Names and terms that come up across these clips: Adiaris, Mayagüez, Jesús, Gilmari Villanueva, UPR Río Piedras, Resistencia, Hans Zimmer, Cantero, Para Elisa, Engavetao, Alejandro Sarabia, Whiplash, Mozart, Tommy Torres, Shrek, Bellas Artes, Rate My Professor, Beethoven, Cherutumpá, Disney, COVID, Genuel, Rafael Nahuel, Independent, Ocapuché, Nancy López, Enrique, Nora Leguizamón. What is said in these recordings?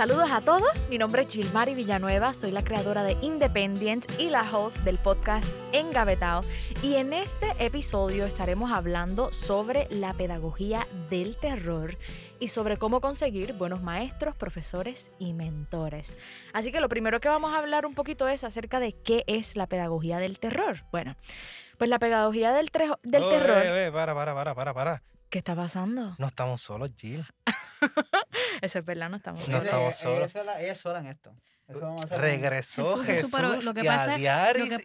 Saludos a todos, mi nombre es Gilmari Villanueva, soy la creadora de Independent y la host del podcast Engavetao, y en este episodio estaremos hablando sobre la pedagogía del terror y sobre cómo conseguir buenos maestros, profesores y mentores. Así que lo primero que vamos a hablar un poquito es acerca de qué es la pedagogía del terror. Bueno, pues la pedagogía del terror... Para. ¿Qué está pasando? No estamos solos, Gil. Eso es verdad, no estamos solos. No estamos solos. Ella es sola en esto. Eso vamos a hacer. Regresó Jesús, pero lo que pasa,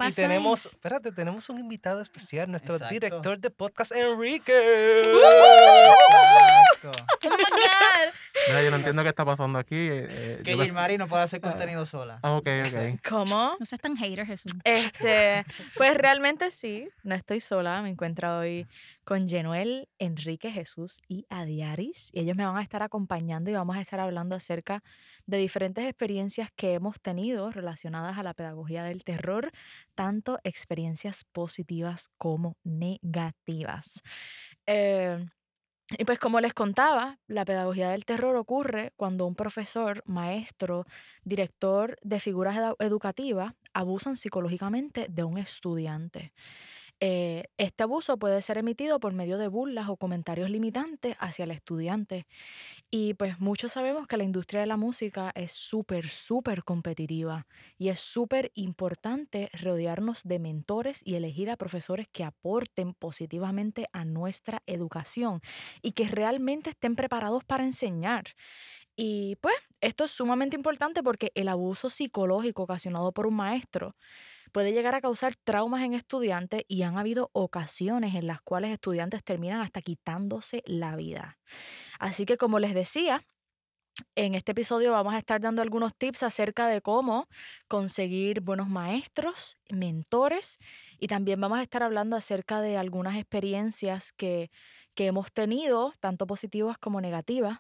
y tenemos, espérate, tenemos un invitado especial, nuestro director de podcast, Enrique. ¡Oh, my God! Mira, yo no entiendo qué está pasando aquí. Que Gilmari no puede hacer contenido sola. Ah, ok. ¿Cómo? No seas tan hater, Jesús. Pues realmente sí, no estoy sola. Me encuentro hoy con Genuel, Enrique, Jesús y Adiaris. Y ellos me van a estar acompañando y vamos a estar hablando acerca de diferentes experiencias que hemos tenido relacionadas a la pedagogía del terror, tanto experiencias positivas como negativas. Y pues como les contaba, la pedagogía del terror ocurre cuando un profesor, maestro, director de figuras educativas abusan psicológicamente de un estudiante. Este abuso puede ser emitido por medio de burlas o comentarios limitantes hacia el estudiante. Y pues muchos sabemos que la industria de la música es súper competitiva y es súper importante rodearnos de mentores y elegir a profesores que aporten positivamente a nuestra educación y que realmente estén preparados para enseñar. Y pues esto es sumamente importante porque el abuso psicológico ocasionado por un maestro puede llegar a causar traumas en estudiantes y han habido ocasiones en las cuales estudiantes terminan hasta quitándose la vida. Así que como les decía, en este episodio vamos a estar dando algunos tips acerca de cómo conseguir buenos maestros, mentores, y también vamos a estar hablando acerca de algunas experiencias que hemos tenido, tanto positivas como negativas.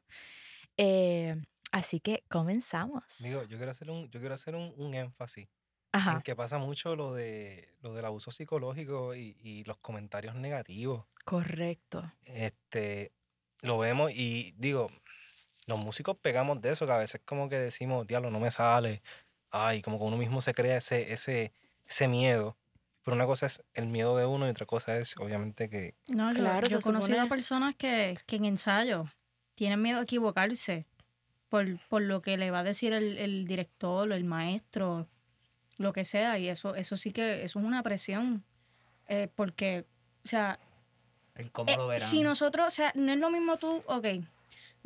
Así que comenzamos. Digo, yo quiero hacer un énfasis. Ajá. En que pasa mucho lo del abuso psicológico y los comentarios negativos. Correcto. Lo vemos y digo, los músicos pegamos de eso, que a veces como que decimos, diablo, no me sale. Ay, como que uno mismo se crea ese miedo. Pero una cosa es el miedo de uno y otra cosa es obviamente que... No, claro, yo he conocido a personas que en ensayo tienen miedo a equivocarse por lo que le va a decir el director o el maestro, lo que sea, y eso sí que eso es una presión, porque, o sea, el cómo lo verán. Si nosotros, o sea, no es lo mismo no es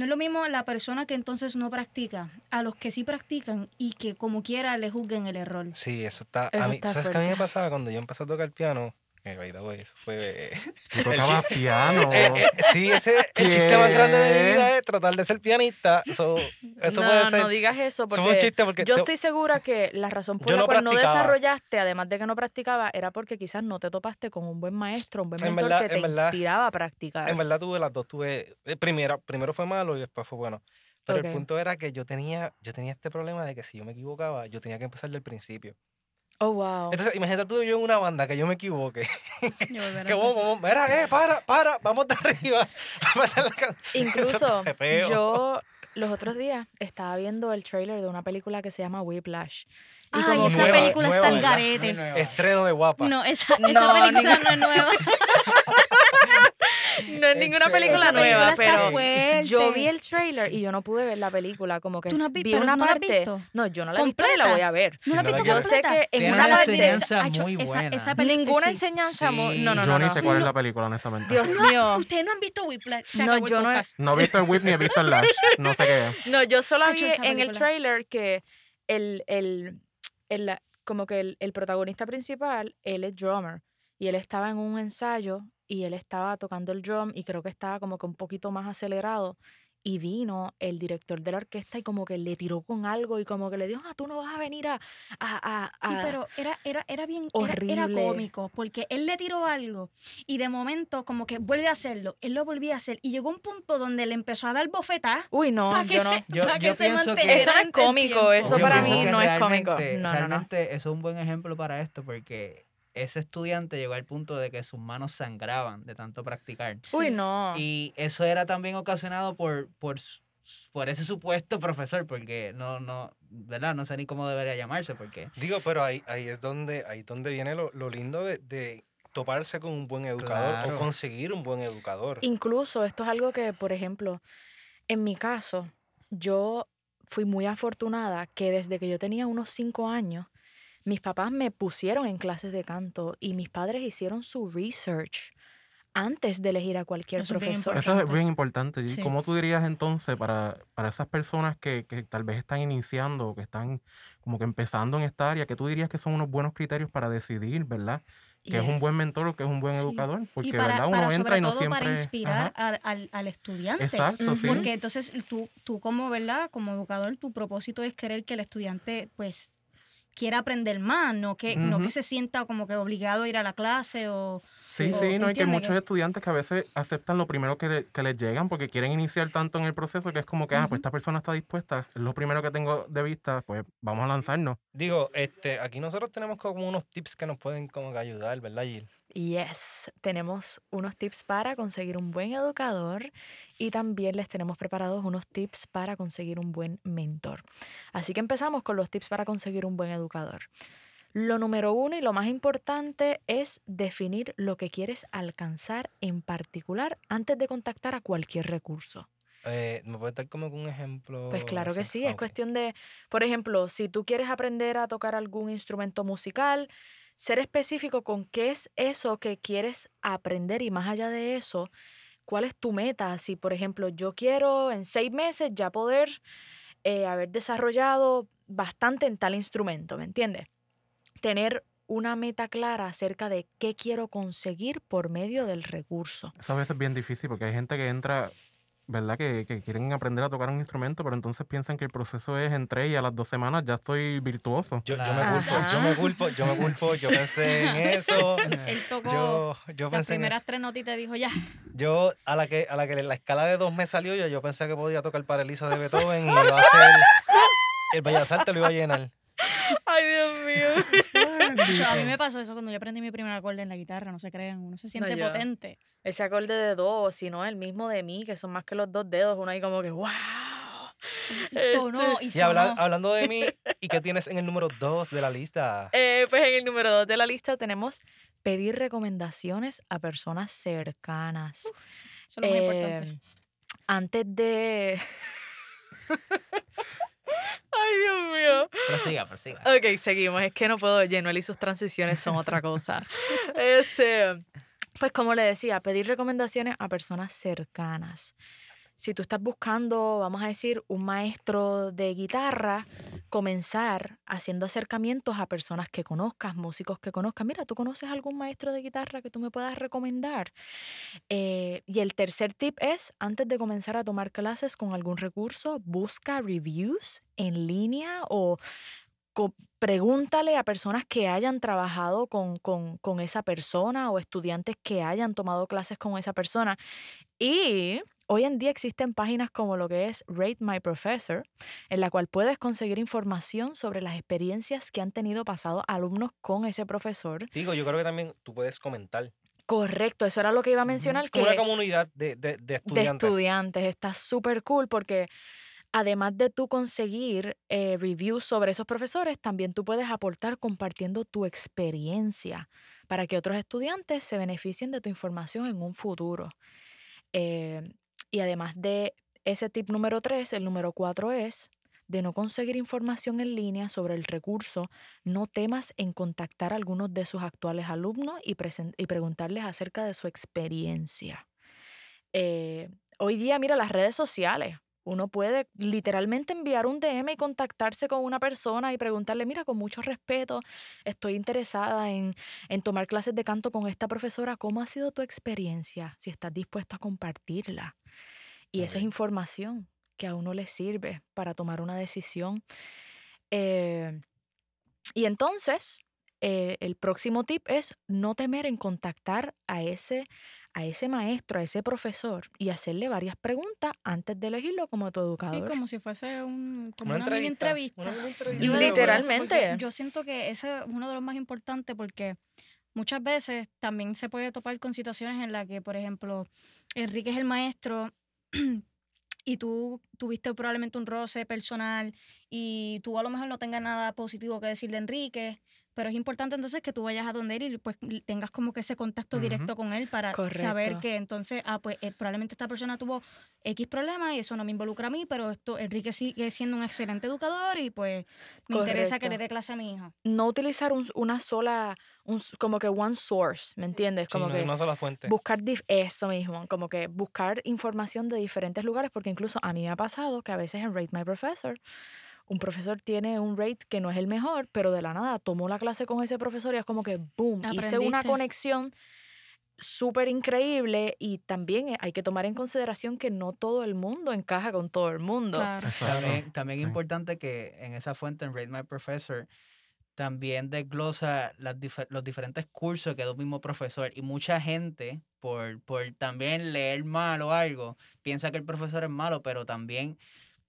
lo mismo la persona que entonces no practica, a los que sí practican y que como quiera le juzguen el error. Sí, eso está ¿sabes qué a mí me pasaba cuando yo empecé a tocar piano? Eso fue... Tú tocabas piano. Sí, ese es el chiste más grande de mi vida, es tratar de ser pianista. Eso puede ser. No digas eso, porque yo estoy segura que la razón por la cual no desarrollaste, además de que no practicaba, era porque quizás no te topaste con un buen maestro, un buen mentor que te inspiraba a practicar. En verdad tuve las dos. Primero fue malo y después fue bueno. Pero el punto era que yo tenía este problema de que si yo me equivocaba, yo tenía que empezar del principio. Oh, wow. Entonces, imagínate tú yo en una banda que yo me equivoque. Que vamos, mira, vamos de arriba. Incluso yo los otros días estaba viendo el trailer de una película que se llama Whiplash. Y como esa película está en garete. Estreno de guapa. No, esa película no es nueva. No es ninguna película nueva, pero yo vi el trailer y yo no pude ver la película, como que vi una parte. No, yo no la he visto y la voy a ver. Yo sé que en una enseñanza muy buena. Ninguna enseñanza. No. Yo ni sé cuál es la película, honestamente. Dios mío. Ustedes no han visto Whiplash. No, yo no. No he visto el Whip ni he visto el Lash. No sé qué es. No, yo solo vi en el trailer que el protagonista principal, él es drummer y él estaba en un ensayo. Y él estaba tocando el drum y creo que estaba como que un poquito más acelerado. Y vino el director de la orquesta y como que le tiró con algo y como que le dijo, tú no vas a venir a... Sí, pero era bien horrible. Era cómico porque él le tiró algo y de momento como que vuelve a hacerlo. Él lo volvía a hacer y llegó un punto donde le empezó a dar bofetadas. Uy, no, yo pienso que... Eso no es cómico, eso para mí no es cómico. Realmente eso es un buen ejemplo para esto porque... Ese estudiante llegó al punto de que sus manos sangraban de tanto practicar. Uy, no. Y eso era también ocasionado por por ese supuesto profesor, porque no, ¿verdad? No sé ni cómo debería llamarse, porque... Digo, pero ahí es donde viene lo lindo de toparse con un buen educador, claro, o conseguir un buen educador. Incluso, esto es algo que, por ejemplo, en mi caso, yo fui muy afortunada que desde que yo tenía unos 5 años, mis papás me pusieron en clases de canto y mis padres hicieron su research antes de elegir a cualquier profesor. Eso es bien importante. Sí. ¿Cómo tú dirías entonces para esas personas que tal vez están iniciando, que están como que empezando en esta área, que tú dirías que son unos buenos criterios para decidir, ¿verdad? Que yes, es un buen mentor o que es un buen educador, porque para, ¿verdad? Uno para, entra y no siempre... para inspirar al estudiante. Exacto, sí. Porque entonces tú como, ¿verdad? Como educador, tu propósito es querer que el estudiante, pues, quiera aprender más, no que se sienta como que obligado a ir a la clase o... Sí, no, y que muchos estudiantes que a veces aceptan lo primero que les llegan porque quieren iniciar tanto en el proceso que es como que, pues esta persona está dispuesta, es lo primero que tengo de vista, pues vamos a lanzarnos. Digo, aquí nosotros tenemos como unos tips que nos pueden como que ayudar, ¿verdad, Gil? Yes, tenemos unos tips para conseguir un buen educador y también les tenemos preparados unos tips para conseguir un buen mentor. Así que empezamos con los tips para conseguir un buen educador. Lo número 1 y lo más importante es definir lo que quieres alcanzar en particular antes de contactar a cualquier recurso. ¿Me puedes dar como un ejemplo? Pues claro que sí, es cuestión de, por ejemplo, si tú quieres aprender a tocar algún instrumento musical, ser específico con qué es eso que quieres aprender y más allá de eso, ¿cuál es tu meta? Si, por ejemplo, yo quiero en 6 meses ya poder haber desarrollado bastante en tal instrumento, ¿me entiendes? Tener una meta clara acerca de qué quiero conseguir por medio del recurso. Eso a veces es bien difícil porque hay gente que entra... ¿verdad? Que quieren aprender a tocar un instrumento, pero entonces piensan que el proceso es entre y a las 2 semanas ya estoy virtuoso. Yo me culpo, yo pensé en eso. Él tocó yo las primeras 3 notitas y dijo ya. Yo, a la que la escala de 2 me salió, yo pensé que podía tocar Para Elisa de Beethoven y iba a hacer el Bellas Artes, lo iba a llenar. Ay, Dios mío. A mí me pasó eso cuando yo aprendí mi primer acorde en la guitarra, no se crean, uno se siente potente. Ese acorde de do, sino el mismo de mi, que son más que los 2 dedos, uno ahí como que ¡wow! Y sonó. Hablando de mí, ¿y qué tienes en el número 2 de la lista? Pues en el número 2 de la lista tenemos pedir recomendaciones a personas cercanas. Eso es muy importante. Antes de... Ay, Dios mío. Prosiga. Ok, seguimos. Es que no puedo. Genuel y sus transiciones son otra cosa. Pues como le decía, pedir recomendaciones a personas cercanas. Si tú estás buscando, vamos a decir, un maestro de guitarra, comenzar haciendo acercamientos a personas que conozcas, músicos que conozcas. Mira, ¿tú conoces algún maestro de guitarra que tú me puedas recomendar? Y el tercer tip es, antes de comenzar a tomar clases con algún recurso, busca reviews en línea o... pregúntale a personas que hayan trabajado con esa persona o estudiantes que hayan tomado clases con esa persona. Y hoy en día existen páginas como lo que es Rate My Professor, en la cual puedes conseguir información sobre las experiencias que han tenido pasados alumnos con ese profesor. Digo, yo creo que también tú puedes comentar. Correcto, eso era lo que iba a mencionar. Es como una comunidad de estudiantes. De estudiantes, está súper cool porque... además de tú conseguir reviews sobre esos profesores, también tú puedes aportar compartiendo tu experiencia para que otros estudiantes se beneficien de tu información en un futuro. Y además de ese tip número 3, el número 4 es de no conseguir información en línea sobre el recurso, no temas en contactar a algunos de sus actuales alumnos y preguntarles acerca de su experiencia. Hoy día, mira, las redes sociales. Uno puede literalmente enviar un DM y contactarse con una persona y preguntarle, mira, con mucho respeto, estoy interesada en tomar clases de canto con esta profesora. ¿Cómo ha sido tu experiencia? Si estás dispuesto a compartirla. Y eso es información que a uno le sirve para tomar una decisión. Y entonces, el próximo tip es no temer en contactar a ese maestro, a ese profesor, y hacerle varias preguntas antes de elegirlo como tu educador. Sí, como si fuese una entrevista. Literalmente. Yo siento que ese es uno de los más importantes porque muchas veces también se puede topar con situaciones en las que, por ejemplo, Enrique es el maestro y tú tuviste probablemente un roce personal y tú a lo mejor no tengas nada positivo que decir de Enrique, pero es importante entonces que tú vayas a donde él y pues tengas como que ese contacto directo con él para saber que entonces, pues probablemente esta persona tuvo X problema y eso no me involucra a mí, pero esto Enrique sigue siendo un excelente educador y pues me interesa que le dé clase a mi hijo. No utilizar como que one source, ¿me entiendes? Como sí, no, que una sola fuente. Buscar eso mismo, como que buscar información de diferentes lugares, porque incluso a mí me ha pasado que a veces en Rate My Professor, un profesor tiene un rate que no es el mejor, pero de la nada tomó la clase con ese profesor y es como que boom, aprendiste. Hice una conexión súper increíble, y también hay que tomar en consideración que no todo el mundo encaja con todo el mundo. Claro. También es importante que en esa fuente, en Rate My Professor, también desglosa los diferentes cursos que da un mismo profesor. Y mucha gente, por también leer mal o algo, piensa que el profesor es malo, pero también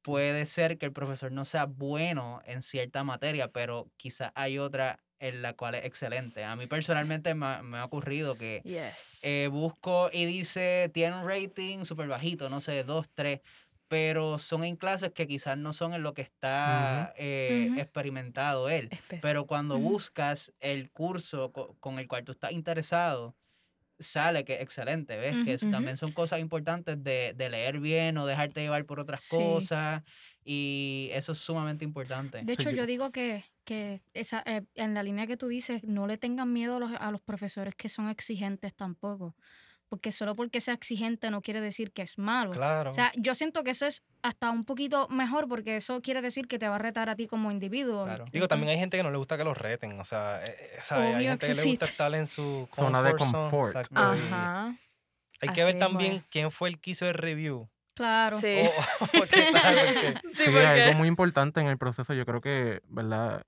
puede ser que el profesor no sea bueno en cierta materia, pero quizás hay otra en la cual es excelente. A mí personalmente me ha ocurrido que busco y dice, tiene un rating súper bajito, no sé, 2, 3, pero son en clases que quizás no son en lo que está experimentado él. Pero cuando buscas el curso con el cual tú estás interesado, sale que es excelente, ¿ves? Que eso también son cosas importantes de leer bien, o dejarte llevar por otras cosas, y eso es sumamente importante. De hecho, yo digo que en la línea que tú dices, no le tengan miedo a los profesores que son exigentes tampoco, porque solo porque sea exigente no quiere decir que es malo. Claro. O sea, yo siento que eso es hasta un poquito mejor, porque eso quiere decir que te va a retar a ti como individuo. Claro. Digo, también hay gente que no le gusta que los reten, o sea, obvio, hay gente que le gusta estar en su zona de confort. Ajá. Hay que ver también quién fue el que hizo el review. Claro. Sí. Algo muy importante en el proceso, yo creo que, ¿verdad?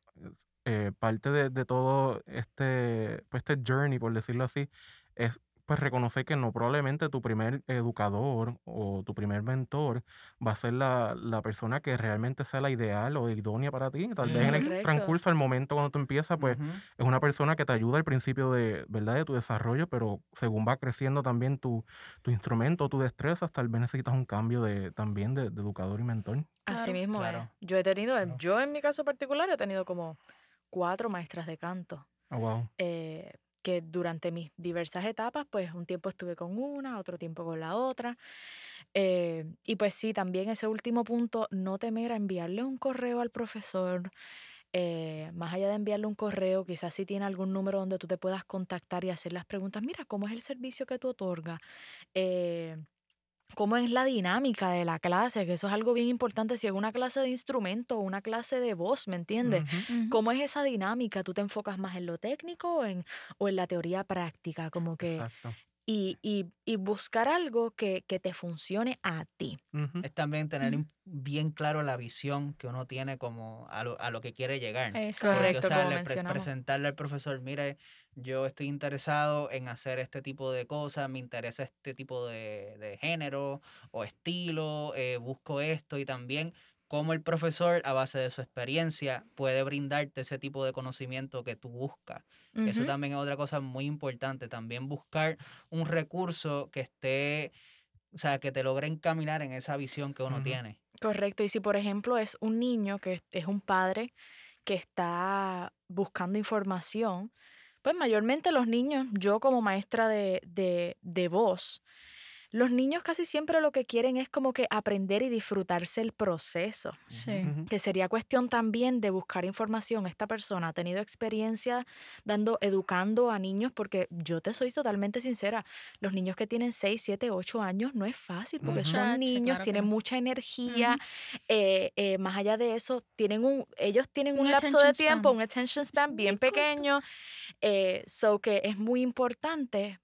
Parte de todo este journey, por decirlo así, es pues reconocer que no probablemente tu primer educador o tu primer mentor va a ser la persona que realmente sea la ideal o idónea para ti. Tal vez en el transcurso, al momento cuando tú empiezas, pues es una persona que te ayuda al principio de tu desarrollo, pero según va creciendo también tu instrumento, tu destreza, tal vez necesitas un cambio también de educador y mentor. Así mismo, claro. Yo he tenido, yo en mi caso particular he tenido como 4 maestras de canto. Oh, wow. Que durante mis diversas etapas, pues un tiempo estuve con una, otro tiempo con la otra. Y pues sí, también ese último punto, no temer a enviarle un correo al profesor. Más allá de enviarle un correo, quizás si tiene algún número donde tú te puedas contactar y hacer las preguntas. Mira, ¿cómo es el servicio que tú otorgas? ¿Cómo es la dinámica de la clase? Que eso es algo bien importante. Si es una clase de instrumento o una clase de voz, ¿me entiendes? ¿Cómo es esa dinámica? ¿Tú te enfocas más en lo técnico o en la teoría práctica? Como que, exacto. Y buscar algo que te funcione a ti. Es también tener bien claro la visión que uno tiene como a lo que quiere llegar. Exacto. Correcto, porque, o sea, como mencionamos, presentarle al profesor, mire, yo estoy interesado en hacer este tipo de cosas, me interesa este tipo de género o estilo, busco esto, y también cómo el profesor, a base de su experiencia, puede brindarte ese tipo de conocimiento que tú buscas. Eso también es otra cosa muy importante. También buscar un recurso que esté, o sea, que te logre encaminar en esa visión que uno tiene. Correcto. Y si, por ejemplo, es un niño que es un padre que está buscando información, pues mayormente los niños, yo como maestra de voz, los niños casi siempre lo que quieren es como que aprender y disfrutarse el proceso. Sí. Que sería cuestión también de buscar información. Esta persona ha tenido experiencia educando a niños, porque yo te soy totalmente sincera, los niños que tienen 6, 7, 8 años no es fácil, porque son niños, claro, tienen mucha energía. Más allá de eso, ellos tienen un lapso de tiempo, un attention span bien pequeño. So que es muy importante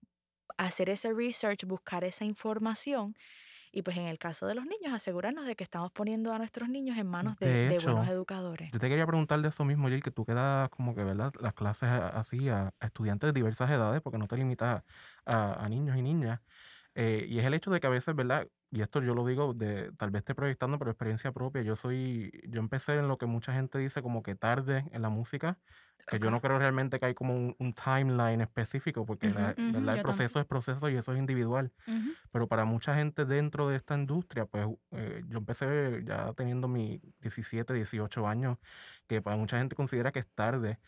hacer ese research, buscar esa información, y pues en el caso de los niños, asegurarnos de que estamos poniendo a nuestros niños en manos de buenos educadores. Yo te quería preguntar de eso mismo, Gil, que tú quedas como que, ¿verdad?, las clases así a estudiantes de diversas edades, porque no te limitas a niños y niñas, y es el hecho de que a veces, ¿verdad?, y esto yo lo digo de, tal vez esté proyectando, pero experiencia propia, yo empecé en lo que mucha gente dice como que tarde en la música, que yo no creo realmente que hay como un timeline específico, porque el proceso es proceso y eso es individual. Pero para mucha gente dentro de esta industria, pues yo empecé ya teniendo mis 17, 18 años, que para mucha gente considera que es tarde.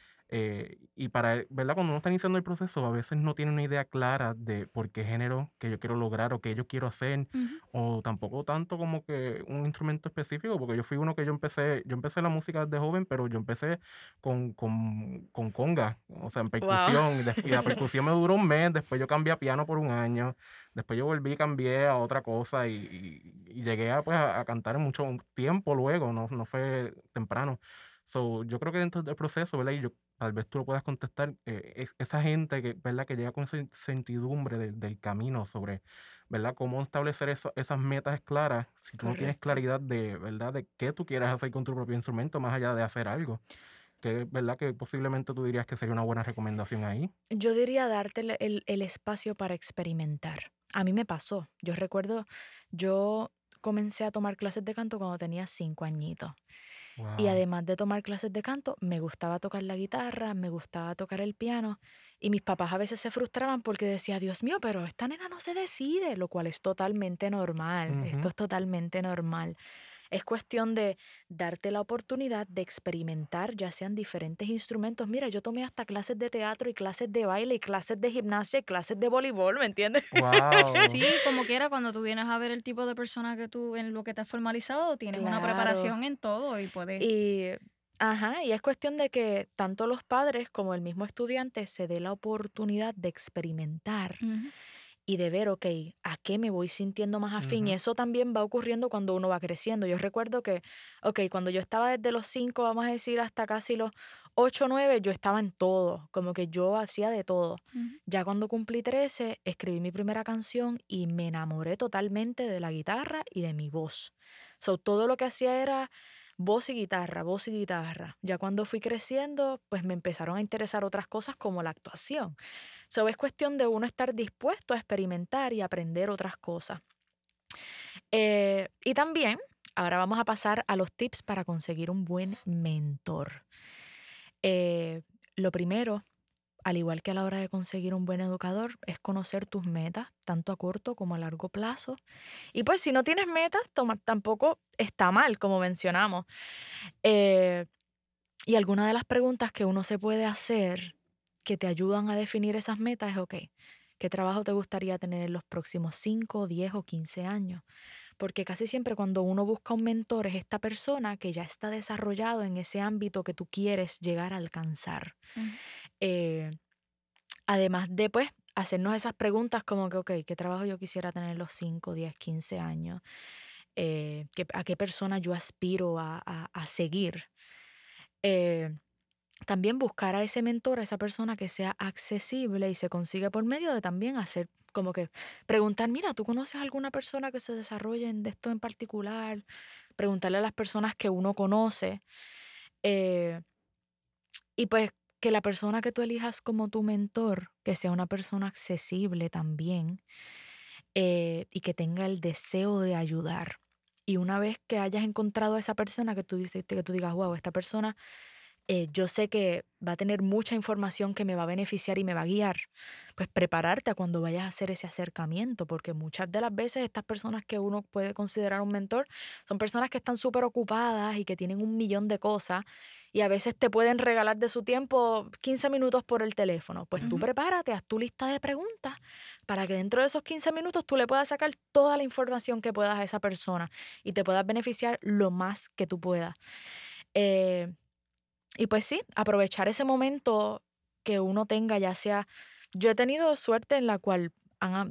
Y para, ¿verdad? Cuando uno está iniciando el proceso, a veces no tiene una idea clara de por qué género que yo quiero lograr o que yo quiero hacer, o tampoco tanto como que un instrumento específico, porque yo fui uno que yo empecé la música desde joven, pero yo empecé con conga, o sea, en percusión, y la percusión me duró un mes, después yo cambié a piano por un año, después yo volví, cambié a otra cosa y llegué a, pues, a cantar en mucho tiempo luego, no fue temprano. So, yo creo que dentro del proceso, ¿verdad? Y yo, tal vez tú lo puedas contestar, esa gente que, ¿verdad? Que llega con esa incertidumbre del camino sobre, ¿verdad? Cómo establecer esas metas claras, si tú no tienes claridad de, ¿verdad? De qué tú quieres hacer con tu propio instrumento más allá de hacer algo. Que, ¿verdad? Que posiblemente tú dirías que sería una buena recomendación ahí. Yo diría darte el espacio para experimentar. A mí me pasó. Yo recuerdo, yo comencé a tomar clases de canto cuando tenía 5 añitos. Wow. Y además de tomar clases de canto, me gustaba tocar la guitarra, me gustaba tocar el piano. Y mis papás a veces se frustraban porque decían, Dios mío, pero esta nena no se decide, lo cual es totalmente normal. Esto es totalmente normal. Es cuestión de darte la oportunidad de experimentar, ya sean diferentes instrumentos. Mira, yo tomé hasta clases de teatro y clases de baile y clases de gimnasia y clases de voleibol, ¿me entiendes? Wow. Sí, como quiera, cuando tú vienes a ver el tipo de persona que tú, en lo que te has formalizado, tienes una preparación en todo y puedes... Y es cuestión de que tanto los padres como el mismo estudiante se dé la oportunidad de experimentar. Y de ver, ok, ¿a qué me voy sintiendo más afín? Y eso también va ocurriendo cuando uno va creciendo. Yo recuerdo que, ok, cuando yo estaba desde los 5, vamos a decir, hasta casi los 8 o 9, yo estaba en todo, como que yo hacía de todo. Ya cuando cumplí 13, escribí mi primera canción y me enamoré totalmente de la guitarra y de mi voz. So, todo lo que hacía era voz y guitarra, voz y guitarra. Ya cuando fui creciendo, pues me empezaron a interesar otras cosas como la actuación. So, es cuestión de uno estar dispuesto a experimentar y aprender otras cosas. Y también, ahora vamos a pasar a los tips para conseguir un buen mentor. Lo primero, al igual que a la hora de conseguir un buen educador, es conocer tus metas, tanto a corto como a largo plazo. Y pues si no tienes metas, tampoco está mal, como mencionamos. Y alguna de las preguntas que uno se puede hacer que te ayudan a definir esas metas es, ok, ¿qué trabajo te gustaría tener en los próximos 5, 10 o 15 años? Porque casi siempre cuando uno busca un mentor es esta persona que ya está desarrollado en ese ámbito que tú quieres llegar a alcanzar. Además de, pues, hacernos esas preguntas como que, ok, ¿qué trabajo yo quisiera tener en los 5, 10, 15 años? ¿A qué persona yo aspiro a seguir? También buscar a ese mentor, a esa persona que sea accesible y se consigue por medio de también hacer como que preguntar, mira, ¿tú conoces a alguna persona que se desarrolle en esto en particular? Preguntarle a las personas que uno conoce. Y pues que la persona que tú elijas como tu mentor, que sea una persona accesible también y que tenga el deseo de ayudar. Y una vez que hayas encontrado a esa persona que tú digas, wow, esta persona... yo sé que va a tener mucha información que me va a beneficiar y me va a guiar, pues prepararte a cuando vayas a hacer ese acercamiento, porque muchas de las veces estas personas que uno puede considerar un mentor son personas que están súper ocupadas y que tienen 1,000,000 de cosas y a veces te pueden regalar de su tiempo 15 minutos por el teléfono. Pues tú prepárate, haz tu lista de preguntas para que dentro de esos 15 minutos tú le puedas sacar toda la información que puedas a esa persona y te puedas beneficiar lo más que tú puedas. Y pues sí, aprovechar ese momento que uno tenga, ya sea... Yo he tenido suerte en la cual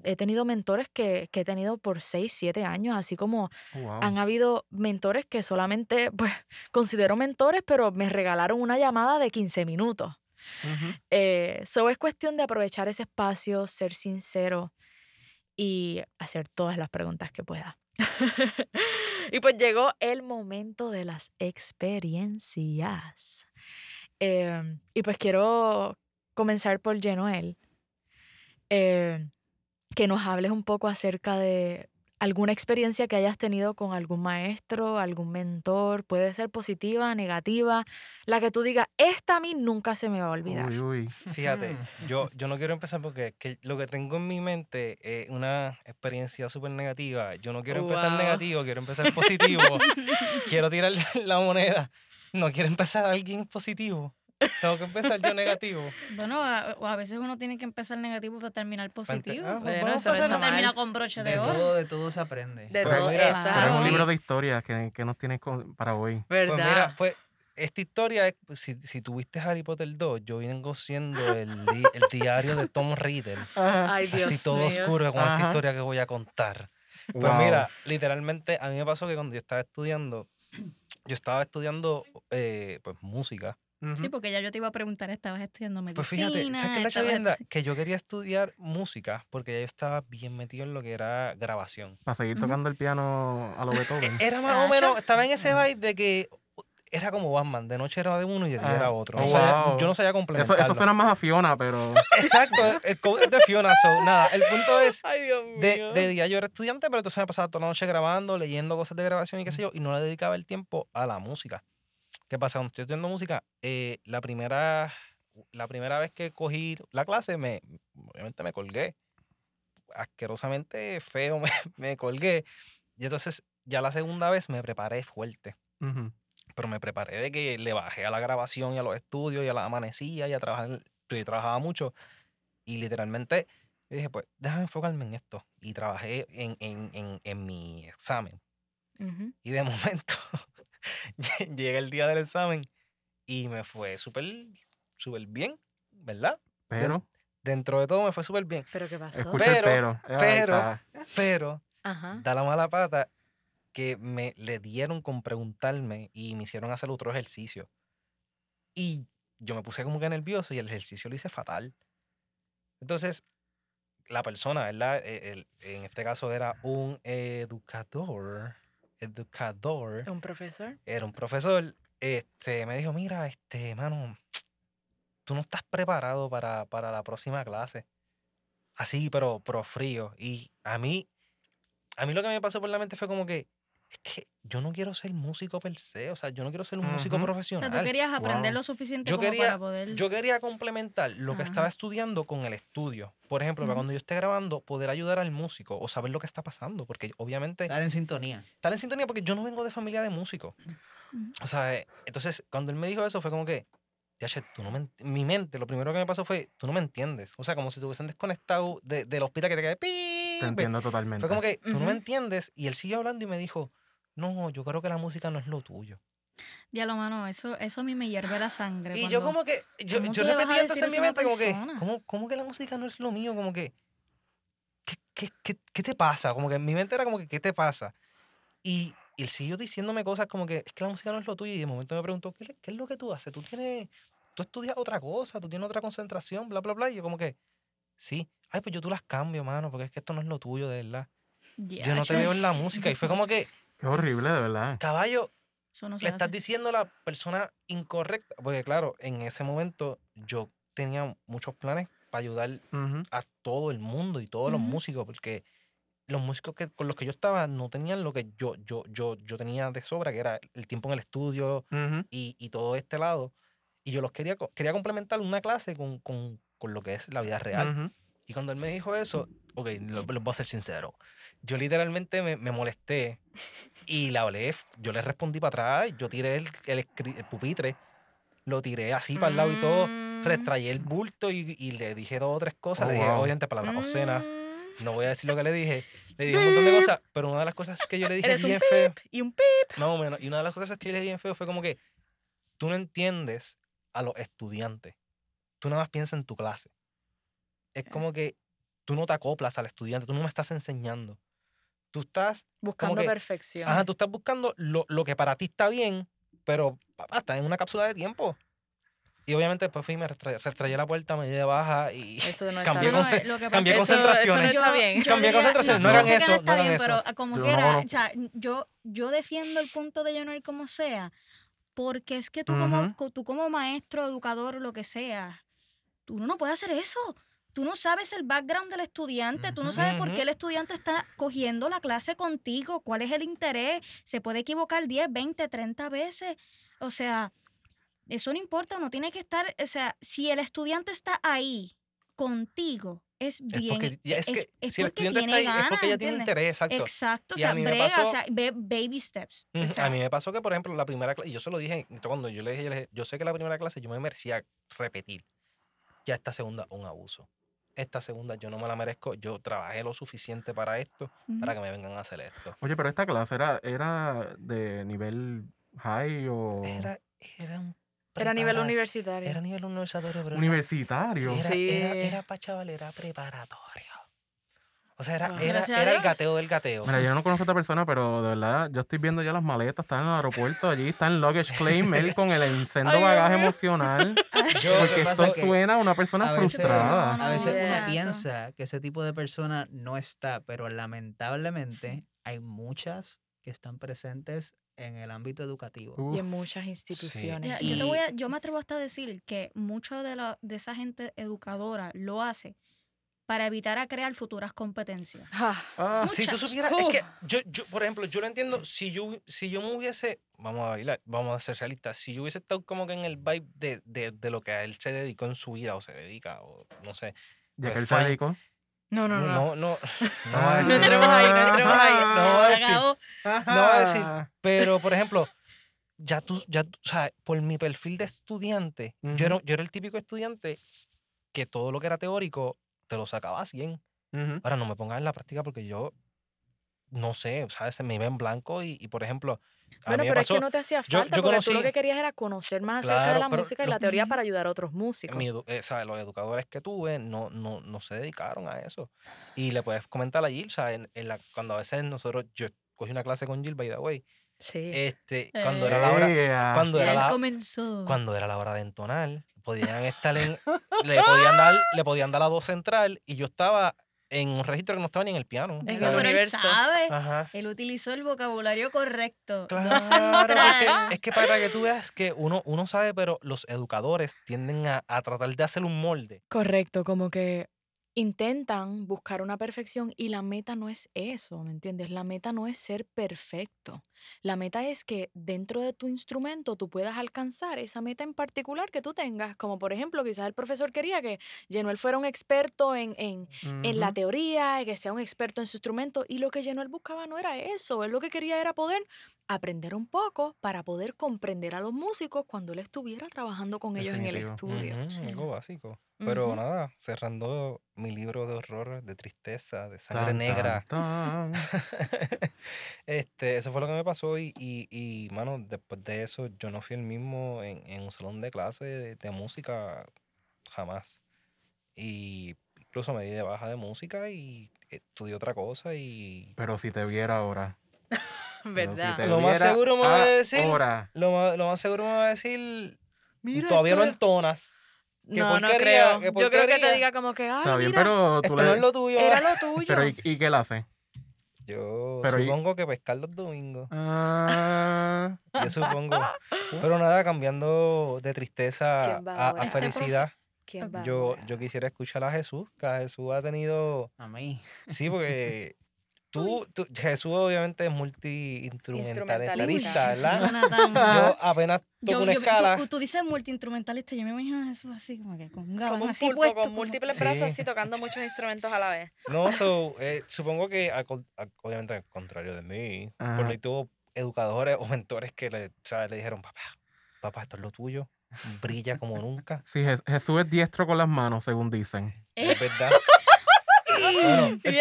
he tenido mentores que he tenido por 6, 7 años, así como han habido mentores que solamente, pues, considero mentores, pero me regalaron una llamada de 15 minutos. So es cuestión de aprovechar ese espacio, ser sincero y hacer todas las preguntas que pueda. Y pues llegó el momento de las experiencias. Y pues quiero comenzar por Genuel, que nos hables un poco acerca de alguna experiencia que hayas tenido con algún maestro, algún mentor, puede ser positiva, negativa, la que tú digas, esta a mí nunca se me va a olvidar. Uy, uy. Fíjate, yo no quiero empezar porque es que lo que tengo en mi mente es una experiencia súper negativa. Yo no quiero empezar negativo, quiero empezar positivo. Quiero tirar la moneda. No quiero empezar alguien positivo. Tengo que empezar yo negativo. Bueno, a veces uno tiene que empezar negativo para terminar positivo. Bueno, eso no termina con broche de oro. De todo se aprende. De pues todo. Exacto. Es un libro de historias que nos tienes para hoy. ¿Verdad? Pues mira, pues esta historia, si tuviste Harry Potter 2, yo vengo siendo el diario de Tom Riddle. Ay, Dios mío. Así todo oscuro con esta historia que voy a contar. Pues mira, literalmente a mí me pasó que cuando yo estaba estudiando pues música. Sí, porque ya yo te iba a preguntar, ¿estabas estudiando medicina? Pues fíjate, ¿sabes qué es la chavienda? Que yo quería estudiar música porque ya yo estaba bien metido en lo que era grabación. Para seguir tocando el piano a lo Beethoven. Era más o menos, estaba en ese vibe de que era como Batman, de noche era de uno y de día era otro. Yo no sabía complementarlo. Eso suena más a Fiona, pero... Exacto, el code de Fiona. So, nada, el punto es, ay, Dios mío. De día yo era estudiante, pero entonces me pasaba toda la noche grabando, leyendo cosas de grabación y qué sé yo, y no le dedicaba el tiempo a la música. ¿Qué pasa? Cuando estoy estudiando música, la primera vez que cogí la clase, obviamente me colgué. Asquerosamente feo me colgué. Y entonces ya la segunda vez me preparé fuerte. Pero me preparé de que le bajé a la grabación y a los estudios y a la amanecía y a trabajar. Yo trabajaba mucho. Y literalmente dije, pues déjame enfocarme en esto. Y trabajé en mi examen. Y de momento... Llega el día del examen y me fue súper bien, ¿verdad? Pero. Dentro de todo me fue súper bien. ¿Pero qué pasó? Pero, da la mala pata que me le dieron con preguntarme y me hicieron hacer otro ejercicio. Y yo me puse como que nervioso y el ejercicio lo hice fatal. Entonces, la persona, ¿verdad? En este caso era un educador. ¿Un profesor? Era un profesor. Me dijo, mira, mano, tú no estás preparado para la próxima clase. Así, pero frío. Y a mí lo que me pasó por la mente fue como que, es que yo no quiero ser músico per se. O sea, yo no quiero ser un músico profesional. O sea, tú querías aprender lo suficiente para poder... Yo quería complementar lo que estaba estudiando con el estudio. Por ejemplo, para cuando yo esté grabando, poder ayudar al músico o saber lo que está pasando. Porque obviamente... Estar en sintonía. Estar en sintonía porque yo no vengo de familia de músicos. O sea, entonces, cuando él me dijo eso, fue como que... Tú no me... Mi mente, lo primero que me pasó fue, tú no me entiendes. O sea, como si te hubiesen desconectado del hospital que te quedé... Te entiendo totalmente. Fue como que, tú no me entiendes. Y él siguió hablando y me dijo... No, yo creo que la música no es lo tuyo. Diablo, mano, eso a mí me hierve la sangre. Y yo como que, yo repetía entonces en mi mente como que, ¿cómo que la música no es lo mío? Como que, ¿qué te pasa? Como que en mi mente era como que, ¿qué te pasa? Y él siguió diciéndome cosas como que, es que la música no es lo tuyo. Y de momento me preguntó, ¿qué es lo que tú haces? Tú estudias otra cosa, tú tienes otra concentración, bla, bla, bla. Y yo como que, sí. Ay, pues yo tú las cambio, mano, porque es que esto no es lo tuyo, de verdad. Yeah, yo no te veo en la música. Y fue como que... Qué horrible, de verdad. Caballo, no le estás diciendo a la persona incorrecta. Porque claro, en ese momento yo tenía muchos planes para ayudar a todo el mundo y todos los músicos, porque los músicos con los que yo estaba no tenían lo que yo tenía de sobra, que era el tiempo en el estudio y todo este lado. Y yo los quería complementar una clase con lo que es la vida real. Y cuando él me dijo eso, ok, lo voy a ser sincero. Yo literalmente me molesté y la hablé. Yo le respondí para atrás, yo tiré el pupitre, lo tiré así para el lado y todo, retraí el bulto y le dije dos o tres cosas. Le dije, obviamente, palabras obscenas. No voy a decir lo que le dije. Le dije un montón de cosas, pero una de las cosas que yo le dije bien feo... Y un pip. No, menos. Y una de las cosas que yo le dije bien feo fue como que tú no entiendes a los estudiantes. Tú nada más piensas en tu clase. Es como que tú no te acoplas al estudiante, tú no me estás enseñando. Tú estás... Buscando perfección. Ajá, tú estás buscando lo que para ti está bien, pero está en una cápsula de tiempo. Y obviamente después fui y me restrayé la puerta, me di de baja y cambié concentraciones. Cambié concentraciones, no hagan eso. No está bien, pero como quiera, o sea, yo defiendo el punto de Genuel como sea, porque es que tú como maestro, educador, lo que sea, tú no puedes hacer eso. tú no sabes el background del estudiante, tú no sabes por qué el estudiante está cogiendo la clase contigo, cuál es el interés, se puede equivocar 10, 20, 30 veces, o sea, eso no importa, uno tiene que estar, o sea, si el estudiante está ahí contigo, es bien, es porque tiene ganas, es porque ella tiene interés, exacto. Exacto, o sea, brega, o sea, baby steps. A mí me pasó que, por ejemplo, la primera clase, y yo se lo dije, cuando yo le dije, yo sé que la primera clase yo me merecía repetir, ya esta segunda un abuso. Esta segunda yo no me la merezco, yo trabajé lo suficiente para esto, para que me vengan a hacer esto. Oye, pero esta clase era de nivel high o... Era a nivel universitario. Era a nivel universitario. Pero ¿universitario? Era para chavalera preparatoria. O sea, era el gateo del gateo. Mira, yo no conozco a esta persona, pero de verdad, yo estoy viendo ya las maletas, está en el aeropuerto, allí está en luggage claim, él con el incendio bagaje emocional. Porque esto suena a una persona frustrada. A veces uno piensa que ese tipo de persona no está, pero lamentablemente hay muchas que están presentes en el ámbito educativo. Y en muchas instituciones. Sí. Y... Yo me atrevo hasta a decir que mucha de esa gente educadora lo hace para evitar a crear futuras competencias. Si tú supieras, es que yo, por ejemplo, yo lo entiendo, si yo me hubiese, vamos a ser realistas, si yo hubiese estado como que en el vibe de lo que a él se dedicó en su vida, o se dedica, o no sé. ¿De qué él se dedicó? No entremos ahí, no va a decir, pero por ejemplo, ya tú, o sea, por mi perfil de estudiante, yo era el típico estudiante que todo lo que era teórico te lo sacaba a 100. Ahora no me pongas en la práctica porque yo no sé, ¿sabes? Se me iba en blanco y por ejemplo... Bueno, pero pasó, es que no te hacía falta, yo porque conocí, tú lo que querías era conocer más acerca de la música y la teoría para ayudar a otros músicos. Los educadores que tuve no se dedicaron a eso. Y le puedes comentar a Gil, ¿sabes? Cuando a veces nosotros, yo cogí una clase con Gil, by the way. Sí. Cuando era la hora, cuando era la hora de entonar, podían estar le podían dar a do central y yo estaba en un registro que no estaba ni en el piano. Es que por él sabe. Ajá. Él utilizó el vocabulario correcto. Claro, es que para que tú veas que uno sabe, pero los educadores tienden a tratar de hacer un molde. Correcto, como que intentan buscar una perfección y la meta no es eso, ¿me entiendes? La meta no es ser perfecto. La meta es que dentro de tu instrumento tú puedas alcanzar esa meta en particular que tú tengas. Como por ejemplo, quizás el profesor quería que Genuel fuera un experto en la teoría, que sea un experto en su instrumento. Y lo que Genuel buscaba no era eso. Él lo que quería era poder aprender un poco para poder comprender a los músicos cuando él estuviera trabajando con ellos en el estudio. Algo básico. Pero nada, cerrando mi libro de horror, de tristeza, de sangre negra. Eso fue lo que me pasó y mano, después de eso yo no fui el mismo en un salón de clase de música jamás. Y incluso me di de baja de música y estudié otra cosa y... Pero si te viera ahora... ¿Verdad? Si lo más seguro me va a decir... Ahora. Lo más seguro me va a decir... Mira, todavía no entonas. No creo. Yo creo que te diga como que, ay, está bien, mira, pero esto no es lo tuyo. Era lo tuyo. Pero, ¿y qué le hace? Yo supongo que pescar los domingos. Yo supongo. Pero nada, cambiando de tristeza a felicidad. Yo quisiera escuchar a Jesús, que a Jesús ha tenido... A mí. Sí, porque... Tú, Jesús obviamente es multi-instrumentalista, ¿verdad? Yo apenas toco una escala. Tú dices multi-instrumentalista, yo me imagino a Jesús así, como que con un gabán así pulpo, puesto. Con múltiples brazos y tocando muchos instrumentos a la vez. No, supongo que, obviamente al contrario de mí, por ahí tuvo educadores o mentores que le dijeron, papá, esto es lo tuyo, brilla como nunca. Sí, Jesús es diestro con las manos, según dicen. Es verdad. Bueno, él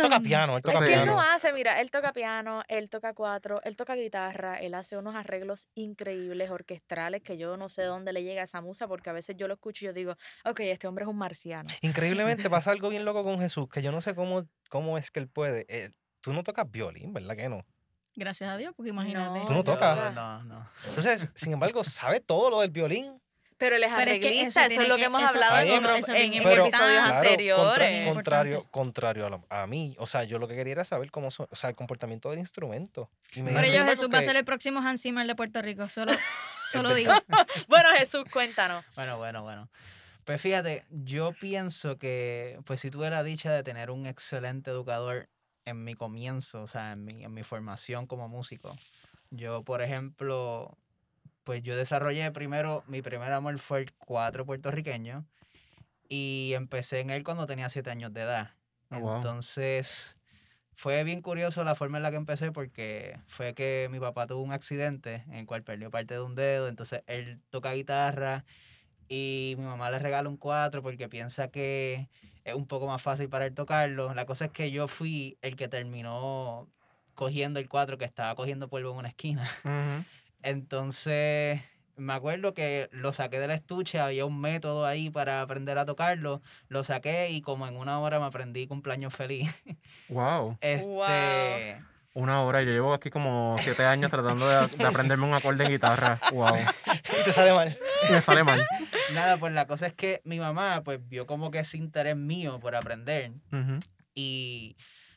toca piano. ¿Qué él no hace? Mira, él toca piano, él toca cuatro, él toca guitarra, él hace unos arreglos increíbles, orquestrales, que yo no sé dónde le llega esa musa, porque a veces yo lo escucho y yo digo, ok, este hombre es un marciano. Increíblemente pasa algo bien loco con Jesús, que yo no sé cómo es que él puede. Tú no tocas violín, ¿verdad que no? Gracias a Dios, porque imagínate. Tú no tocas. No. Entonces, sin embargo, sabe todo lo del violín. Pero él es arreglista, eso es lo que hemos hablado en episodios anteriores. Contrario a mí. O sea, yo lo que quería era saber cómo son, o sea, el comportamiento del instrumento. Por ello, Jesús va a ser el próximo Hans Zimmer de Puerto Rico. Solo digo. Bueno, Jesús, cuéntanos. Bueno. Pues fíjate, yo pienso que pues sí tuve la dicha de tener un excelente educador en mi comienzo, o sea, en mi formación como músico. Yo, por ejemplo, pues yo desarrollé primero, mi primer amor fue el cuatro puertorriqueño y empecé en él cuando tenía 7 años de edad. Oh, wow. Entonces, fue bien curioso la forma en la que empecé porque fue que mi papá tuvo un accidente en el cual perdió parte de un dedo, entonces él toca guitarra y mi mamá le regala un 4 porque piensa que es un poco más fácil para él tocarlo. La cosa es que yo fui el que terminó cogiendo el 4 que estaba cogiendo polvo en una esquina. Uh-huh. Entonces, me acuerdo que lo saqué del estuche, había un método ahí para aprender a tocarlo, lo saqué y como en 1 hora me aprendí Cumpleaños Feliz. ¡Wow! Wow. 1 hora, yo llevo aquí como 7 años tratando de aprenderme un acorde en guitarra. Wow. Y te sale mal. Me sale mal. Nada, pues la cosa es que mi mamá pues vio como que ese interés mío por aprender. Uh-huh. Y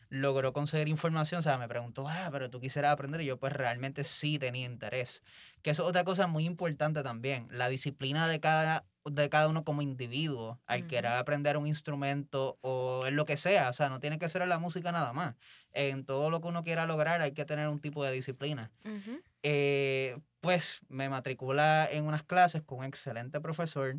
logró conseguir información, o sea, me preguntó, pero tú quisieras aprender, y yo pues realmente sí tenía interés. Que eso es otra cosa muy importante también, la disciplina de cada uno como individuo, al querer aprender un instrumento o en lo que sea, o sea, no tiene que ser en la música nada más. En todo lo que uno quiera lograr hay que tener un tipo de disciplina. Uh-huh. Pues me matriculé en unas clases con un excelente profesor,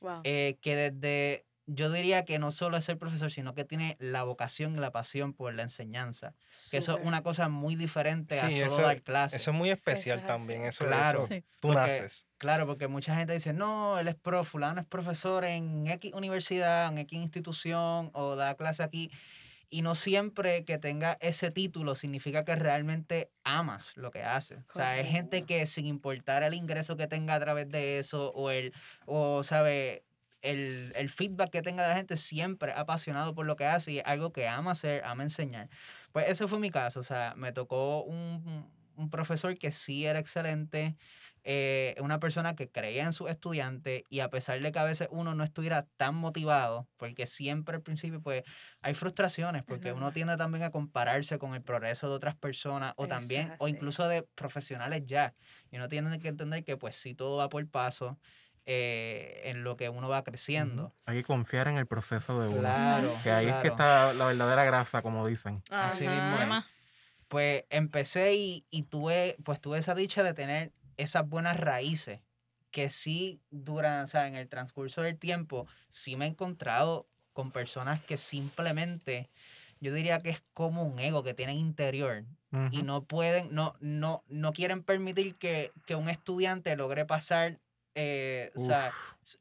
wow. Que desde... Yo diría que no solo es el profesor, sino que tiene la vocación y la pasión por la enseñanza. Super. Que eso es una cosa muy diferente a solo dar clases. Eso es muy especial también. Eso, claro, eso. Sí. Tú naces. Claro, porque mucha gente dice, no, él es fulano es profesor en X universidad, en X institución, o da clase aquí. Y no siempre que tenga ese título significa que realmente amas lo que haces. O sea, hay gente que sin importar el ingreso que tenga a través de eso, el feedback que tenga de la gente, siempre apasionado por lo que hace y algo que ama hacer, ama enseñar. Pues ese fue mi caso, o sea, me tocó un profesor que sí era excelente, una persona que creía en sus estudiantes y a pesar de que a veces uno no estuviera tan motivado, porque siempre al principio pues hay frustraciones, porque uno tiende también a compararse con el progreso de otras personas o también, o incluso de profesionales ya, y uno tiene que entender que pues sí, todo va por paso. En lo que uno va creciendo. Hay que confiar en el proceso de uno. Claro. Que ahí es que está la verdadera grasa, como dicen. Ajá. Así mismo. Pues empecé y tuve esa dicha de tener esas buenas raíces que sí duran, o sea, en el transcurso del tiempo, sí me he encontrado con personas que simplemente, yo diría que es como un ego que tienen interior. Uh-huh. Y no pueden, no quieren permitir que un estudiante logre pasar o sea,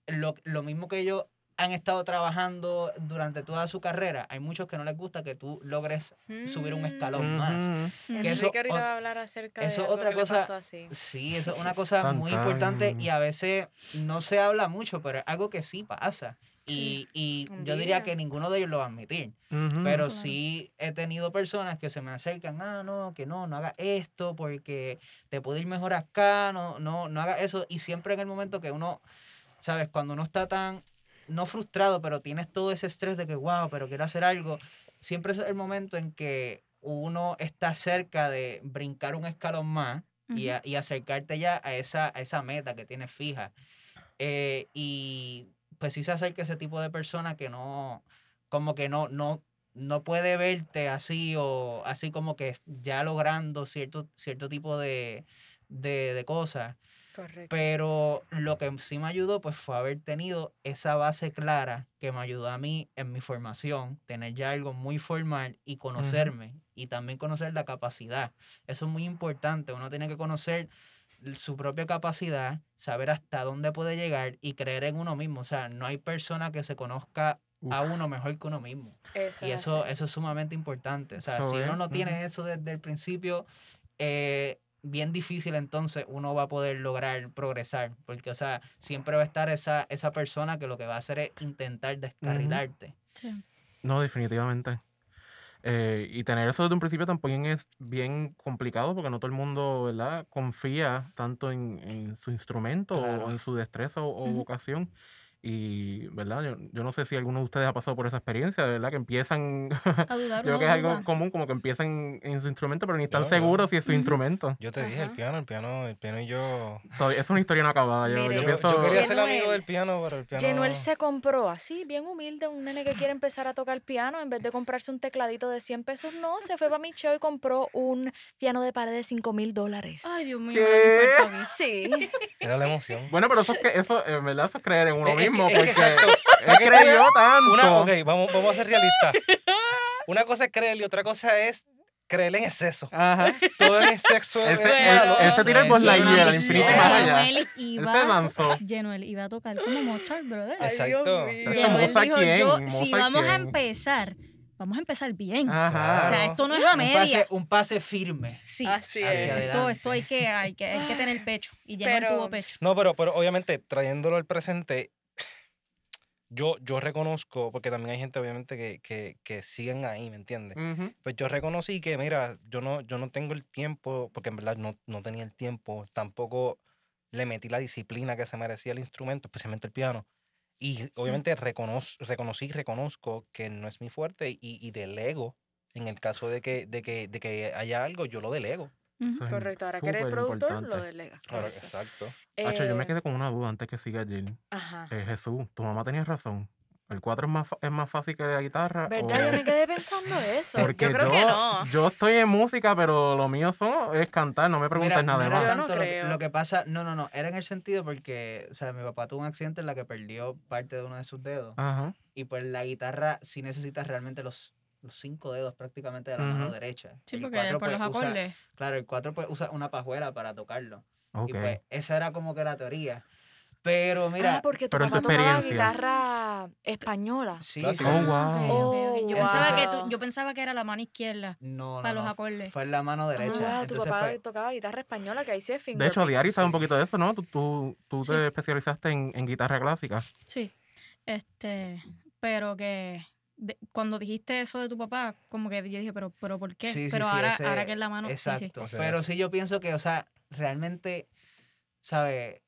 lo mismo que ellos han estado trabajando durante toda su carrera. Hay muchos que no les gusta que tú logres subir un escalón más. Que eso, Enrique ahorita va a hablar acerca de eso, algo otra que cosa, le pasó así. Sí, eso es una cosa muy importante y a veces no se habla mucho, pero es algo que sí pasa. Y yo diría que ninguno de ellos lo va a admitir. Uh-huh. Pero sí he tenido personas que se me acercan, no hagas esto porque te puede ir mejor acá, no hagas eso. Y siempre en el momento que uno, ¿sabes? Cuando uno está tan, no frustrado, pero tienes todo ese estrés de que, wow, pero quiero hacer algo. Siempre es el momento en que uno está cerca de brincar un escalón más y acercarte ya a esa meta que tienes fija. Y pues sí se acerca ese tipo de persona que no, como que no puede verte así o así como que ya logrando cierto tipo de cosas. Correcto. Pero lo que sí me ayudó pues fue haber tenido esa base clara que me ayudó a mí en mi formación, tener ya algo muy formal y conocerme y también conocer la capacidad. Eso es muy importante, uno tiene que conocer su propia capacidad, saber hasta dónde puede llegar y creer en uno mismo. O sea, no hay persona que se conozca a uno mejor que uno mismo. Eso es sumamente importante. O sea, si uno no tiene eso desde el principio, bien difícil entonces uno va a poder lograr progresar. Porque, o sea, siempre va a estar esa persona que lo que va a hacer es intentar descarrilarte. Sí. No, definitivamente. Y tener eso desde un principio también es bien complicado porque no todo el mundo, ¿verdad?, confía tanto en su instrumento o en su destreza o vocación. Y, ¿verdad? Yo no sé si alguno de ustedes ha pasado por esa experiencia, ¿verdad? Que empiezan... A dudar. Yo creo que es algo común, como que empiezan en su instrumento, pero ni están seguros si es su instrumento. Yo te dije, el piano y yo... Todavía es una historia no acabada. Yo pienso... Yo quería ser amigo del piano, pero el piano... Genuel se compró así, bien humilde, un nene que quiere empezar a tocar piano. En vez de comprarse un tecladito de 100 pesos, no, se fue para mi show y compró un piano de pared de $5,000. Ay, Dios mío. Sí. Era la emoción. Bueno, pero eso, ¿verdad? Eso es creer en uno mismo. Es que creyó tanto. Vamos a ser realistas. Una cosa es creer y otra cosa es creer en exceso. Ajá. Todo en exceso es malo. Este tira el Boslayera, la infinita y más allá. Genuel iba a tocar como Mozart, brother. Exacto. Genuel dijo, si vamos a empezar... Vamos a empezar bien. Ajá, o sea, esto no es a media. Un pase firme. Sí. Así es. Todo esto hay que tener pecho. Y ya no tuvo pecho. No, pero obviamente, trayéndolo al presente, yo reconozco, porque también hay gente, obviamente, que siguen ahí, ¿me entiendes? Uh-huh. Pues yo reconocí que, mira, yo no tengo el tiempo, porque en verdad no tenía el tiempo. Tampoco le metí la disciplina que se merecía el instrumento, especialmente el piano. Y obviamente reconozco que no es mi fuerte y delego. En el caso de que haya algo, yo lo delego. Uh-huh. Correcto, ahora que eres el productor, lo delega. Ahora, exacto. Yo me quedé con una duda antes que siga Jill. Ajá. Jesús, tu mamá tenía razón. ¿El 4 es más fácil que la guitarra? ¿Verdad? Yo me quedé pensando eso. Porque yo creo que no. Yo estoy en música, pero lo mío es cantar. No me preguntes nada más. No, lo que pasa... No. Era en el sentido porque... O sea, mi papá tuvo un accidente en la que perdió parte de uno de sus dedos. Ajá. Y pues la guitarra sí necesitas realmente los 5 dedos prácticamente de la mano derecha. Sí, porque por los acordes. Claro, el 4 pues usa una pajuela para tocarlo. Okay. Y pues esa era como que la teoría. Pero mira, porque tu mamá tocaba guitarra española. Sí. Oh, wow. Yo pensaba que era la mano izquierda para los acordes. Fue en la mano derecha. Ah, entonces tu papá tocaba guitarra española, que ahí sí es finger. De hecho, Adiaris sabe un poquito de eso, ¿no? Tú te especializaste en guitarra clásica. Sí. Pero que cuando dijiste eso de tu papá, como que yo dije, pero ¿por qué? Sí, pero ahora que es la mano. Exacto. Sí. Pero sí yo pienso que, o sea, realmente, ¿sabes?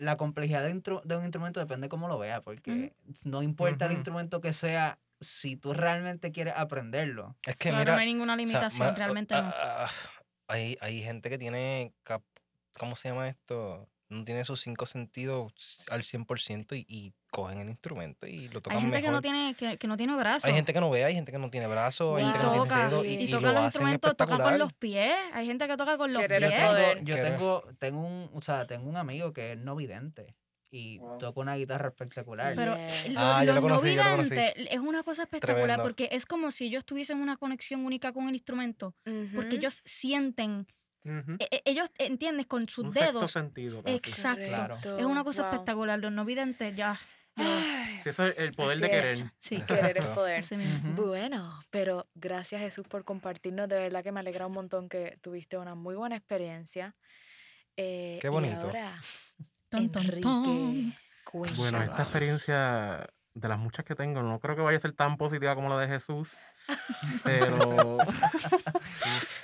La complejidad de un instrumento depende cómo lo veas, porque no importa el instrumento que sea, si tú realmente quieres aprenderlo. Es que claro, mira, no hay ninguna limitación, o sea, realmente no. Hay gente que tiene, ¿cómo se llama esto? No tiene esos 5 sentidos al 100% y cogen el instrumento y lo tocan mejor. Hay gente que no tiene brazos. Hay gente que no ve, hay gente que no tiene brazos, hay gente que no tiene dedos. Y toca los instrumentos, toca con los pies. Hay gente que toca con los pies. Yo tengo un amigo que es no vidente y toca una guitarra espectacular. Pero los no videntes es una cosa espectacular. Tremendo. Porque es como si ellos tuviesen una conexión única con el instrumento. Porque ellos sienten... Ellos, ¿entiendes? Con sus dedos. Sentido, exacto. Claro. Es una cosa espectacular. Los no videntes ya. Sí, eso es el poder de querer. Sí. Querer es poder. Bueno, pero gracias Jesús por compartirnos. De verdad que me alegra un montón que tuviste una muy buena experiencia. Qué bonito. Y ahora, Enrique, cuéntanos. Bueno, esta experiencia, de las muchas que tengo, no creo que vaya a ser tan positiva como la de Jesús. Pero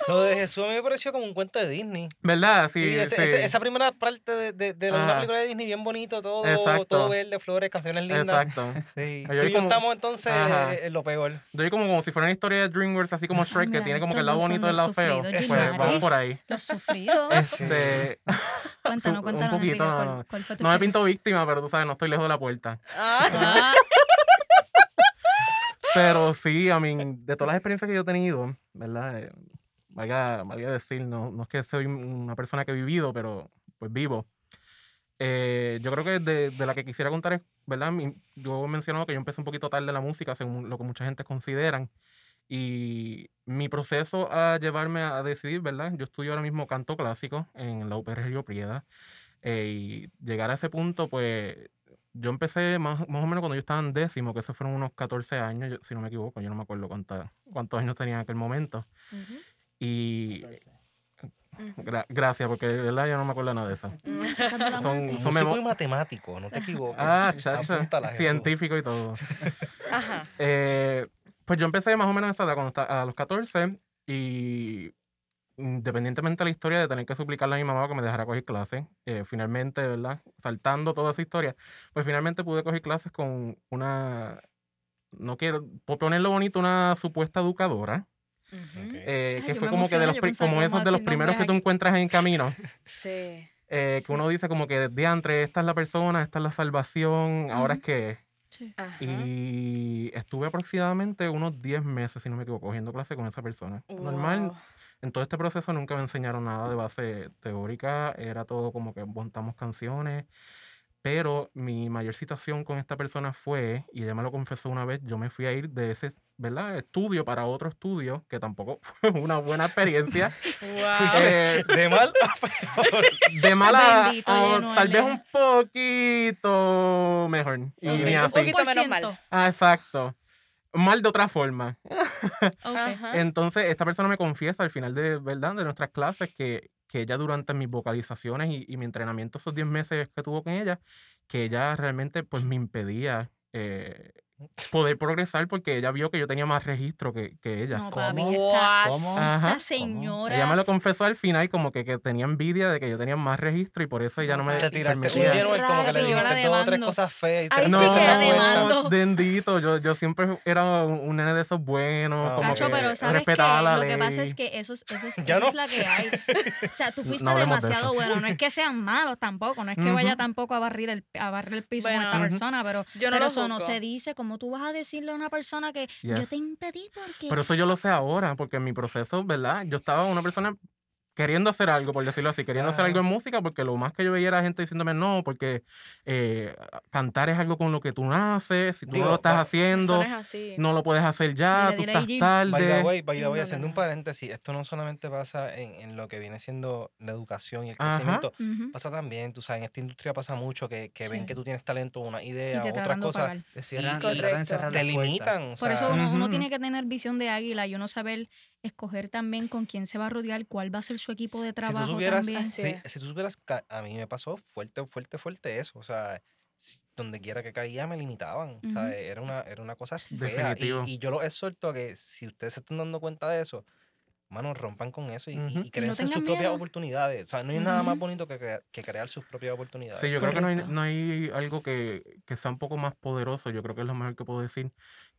lo de Jesús a mí me pareció como un cuento de Disney, ¿verdad? Sí, y esa primera parte de la película de Disney, bien bonito todo. Exacto. Todo verde, flores, canciones lindas. Exacto. Sí. Y contamos entonces lo peor. Yo vi como si fuera una historia de DreamWorks, así como Shrek, que tiene como que el lado bonito y el lado feo. Pues vamos por ahí. Los sufridos. Cuéntanos un poquito, Enrique, ¿cuál fue tu no me pinto víctima, pero tú sabes, no estoy lejos de la puerta. Ajá. Pero sí, de todas las experiencias que yo he tenido, ¿verdad? Valga decir, no es que soy una persona que he vivido, pero pues vivo. Yo creo que de la que quisiera contar es, ¿verdad? Yo he mencionado que yo empecé un poquito tarde en la música, según lo que mucha gente consideran. Y mi proceso a llevarme a decidir, ¿verdad? Yo estudio ahora mismo canto clásico en la UPR Río Piedras. Y llegar a ese punto, pues... Yo empecé más o menos cuando yo estaba en 10º, que esos fueron unos 14 años, si no me equivoco. Yo no me acuerdo cuántos años tenía en aquel momento. Uh-huh. Y... gracias, porque de verdad yo no me acuerdo nada de eso. Son músico y matemático, no te equivoques. Científico y todo. Ajá. Pues yo empecé más o menos a los 14 y... independientemente de la historia de tener que suplicarle a mi mamá que me dejara coger clases, finalmente, ¿verdad? Saltando toda esa historia, pues finalmente pude coger clases con una, no quiero, por ponerlo bonito, una supuesta educadora. Okay. Que ay, fue como emociono, que de los, como esos de los primeros que tú encuentras en camino. Sí. Que uno dice como que diantre, esta es la persona, esta es la salvación, ahora es que... Sí. Y estuve aproximadamente unos 10 meses, si no me equivoco, cogiendo clase con esa persona. Wow. Normal, en todo este proceso nunca me enseñaron nada de base teórica, era todo como que montamos canciones, pero mi mayor situación con esta persona fue, y ella me lo confesó una vez, yo me fui a ir de ese, ¿verdad?, estudio para otro estudio, que tampoco fue una buena experiencia. Wow. De mal a peor. De mal a tal vez un poquito mejor. Y okay. Ni así. Un poquito menos mal. Ah, exacto. Mal de otra forma. Okay. Entonces, esta persona me confiesa al final de, ¿verdad?, de nuestras clases que ella durante mis vocalizaciones y mi entrenamiento esos 10 meses que tuvo con ella, que ella realmente pues me impedía... poder progresar porque ella vio que yo tenía más registro que ella. No, ¿Cómo? Esta señora. Ella me lo confesó al final como que tenía envidia de que yo tenía más registro y por eso ella no me... Te tiraste un Genuel como que le dijiste dos o tres cosas feas. Ahí sí que la demando. Bendito, yo siempre era un nene de esos buenos, como Cacho, pero ¿sabes respetaba la ley? Lo que pasa es que esa es la que hay. O sea, tú fuiste demasiado bueno. No es que sean malos tampoco, no es que vaya tampoco a barrir el piso con esta persona, pero eso no se dice como... ¿Cómo tú vas a decirle a una persona que yo te impedí porque...? Pero eso yo lo sé ahora, porque en mi proceso, ¿verdad? Yo estaba una persona queriendo hacer algo, por decirlo así, queriendo hacer algo en música, porque lo más que yo veía era gente diciéndome no, porque cantar es algo con lo que tú naces, si tú no lo estás haciendo, es así, no lo puedes hacer ya, tú estás tarde. By the way, haciendo un paréntesis, esto no solamente pasa en lo que viene siendo la educación y el crecimiento, pasa también, tú sabes, en esta industria pasa mucho que ven que tú tienes talento, una idea, otras cosas, te limitan. Por eso uno tiene que tener visión de águila y uno saber escoger también con quién se va a rodear, cuál va a ser su equipo de trabajo. Si tú supieras, a mí me pasó fuerte eso, o sea, donde quiera que caía me limitaban, o sea, era una cosa fea, y yo los exhorto a que si ustedes se están dando cuenta de eso, mano, rompan con eso y créense sus propias oportunidades, o sea, no hay nada más bonito que crear sus propias oportunidades. Sí, yo creo que no hay algo que sea un poco más poderoso, yo creo que es lo mejor que puedo decir,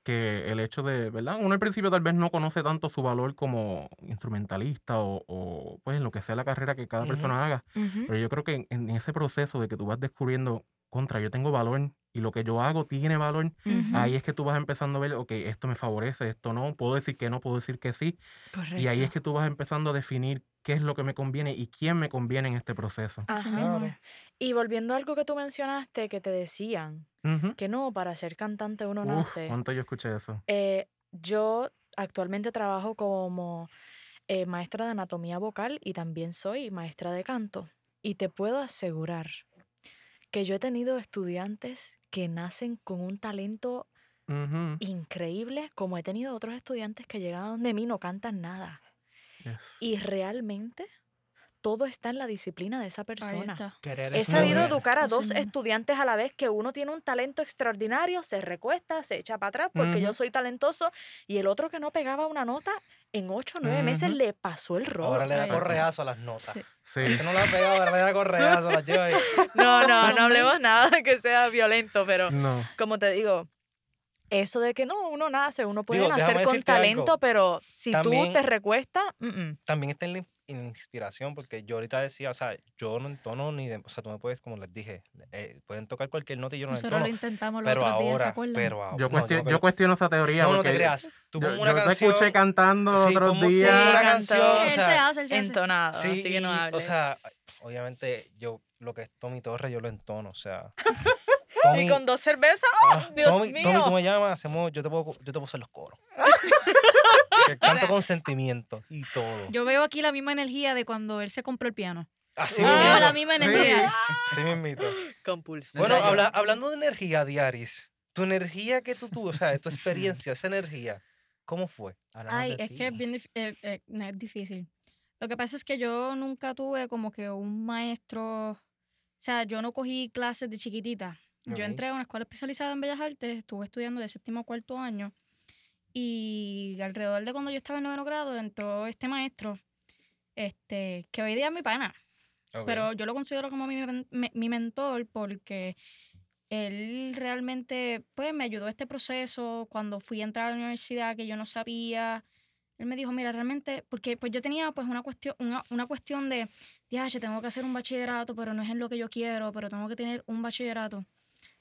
que el hecho de, ¿verdad? Uno al principio tal vez no conoce tanto su valor como instrumentalista o pues lo que sea la carrera que cada persona haga, pero yo creo que en ese proceso de que tú vas descubriendo, contra, yo tengo valor y lo que yo hago tiene valor, ahí es que tú vas empezando a ver, ok, esto me favorece, esto no, puedo decir que no, puedo decir que sí. Correcto. Y ahí es que tú vas empezando a definir qué es lo que me conviene y quién me conviene en este proceso. Ajá. Y volviendo a algo que tú mencionaste, que te decían, que no, para ser cantante uno nace. ¿Cuánto yo escuché eso? Yo actualmente trabajo como maestra de anatomía vocal y también soy maestra de canto. Y te puedo asegurar que yo he tenido estudiantes que nacen con un talento increíble, como he tenido otros estudiantes que llegan a donde mí no cantan nada. Yes. Y realmente... todo está en la disciplina de esa persona. He sabido educar a dos estudiantes a la vez, que uno tiene un talento extraordinario, se recuesta, se echa para atrás porque yo soy talentoso, y el otro que no pegaba una nota, en 8 o 9 meses le pasó el robo. Ahora le da correazo a las notas. Sí. Es que no la pega, ahora le da correazo, las lleva ahí. No hablemos nada que sea violento, pero como te digo... Eso de que no, uno nace, uno puede nacer con talento, algo, pero si también, tú te recuestas... También está en la inspiración, porque yo ahorita decía, o sea, yo no entono ni... o sea, tú me puedes, como les dije, pueden tocar cualquier nota y yo no entono. Nosotros lo intentamos los otros días, ¿se acuerdan? Yo cuestiono esa teoría. No, porque no te creas. Tú yo una canción, te escuché cantando otros días. Una canción, él se hace, entonado, así que no hable. O sea, obviamente, yo lo que es Tommy Torres, yo lo entono, o sea... Tommy, y con 2 cervezas, Dios mío. Tommy, tú me llamas, yo te puedo hacer los coros. Canto con sentimiento y todo. Yo veo aquí la misma energía de cuando él se compró el piano. Así mismo. Veo la misma energía. Sí, mismito. Compulsivo. Bueno, hablando de energía, Adiaris, tu energía que tú tuvo, o sea, tu experiencia, esa energía, ¿cómo fue? Es que es bien es difícil. Lo que pasa es que yo nunca tuve como que un maestro, o sea, yo no cogí clases de chiquitita. Yo entré a una escuela especializada en Bellas Artes, estuve estudiando de 7º a 4º año y alrededor de cuando yo estaba en 9º grado entró este maestro que hoy día es mi pana. Okay. Pero yo lo considero como mi mentor porque él realmente pues, me ayudó a este proceso. Cuando fui a entrar a la universidad, que yo no sabía, él me dijo, mira, realmente, porque pues, yo tenía pues, una cuestión de, diache, tengo que hacer un bachillerato, pero no es en lo que yo quiero, pero tengo que tener un bachillerato.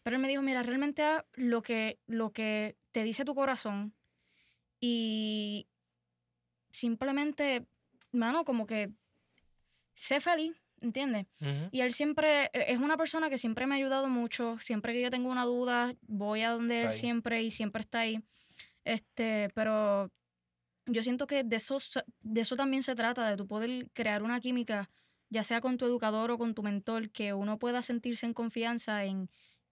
Pero él me dijo, mira, realmente lo que te dice tu corazón y simplemente, mano, como que sé feliz, ¿entiendes? Uh-huh. Y él siempre, es una persona que siempre me ha ayudado mucho, siempre que yo tengo una duda, voy a donde él siempre y siempre está ahí. Pero yo siento que de eso también se trata, de tú poder crear una química, ya sea con tu educador o con tu mentor, que uno pueda sentirse en confianza en...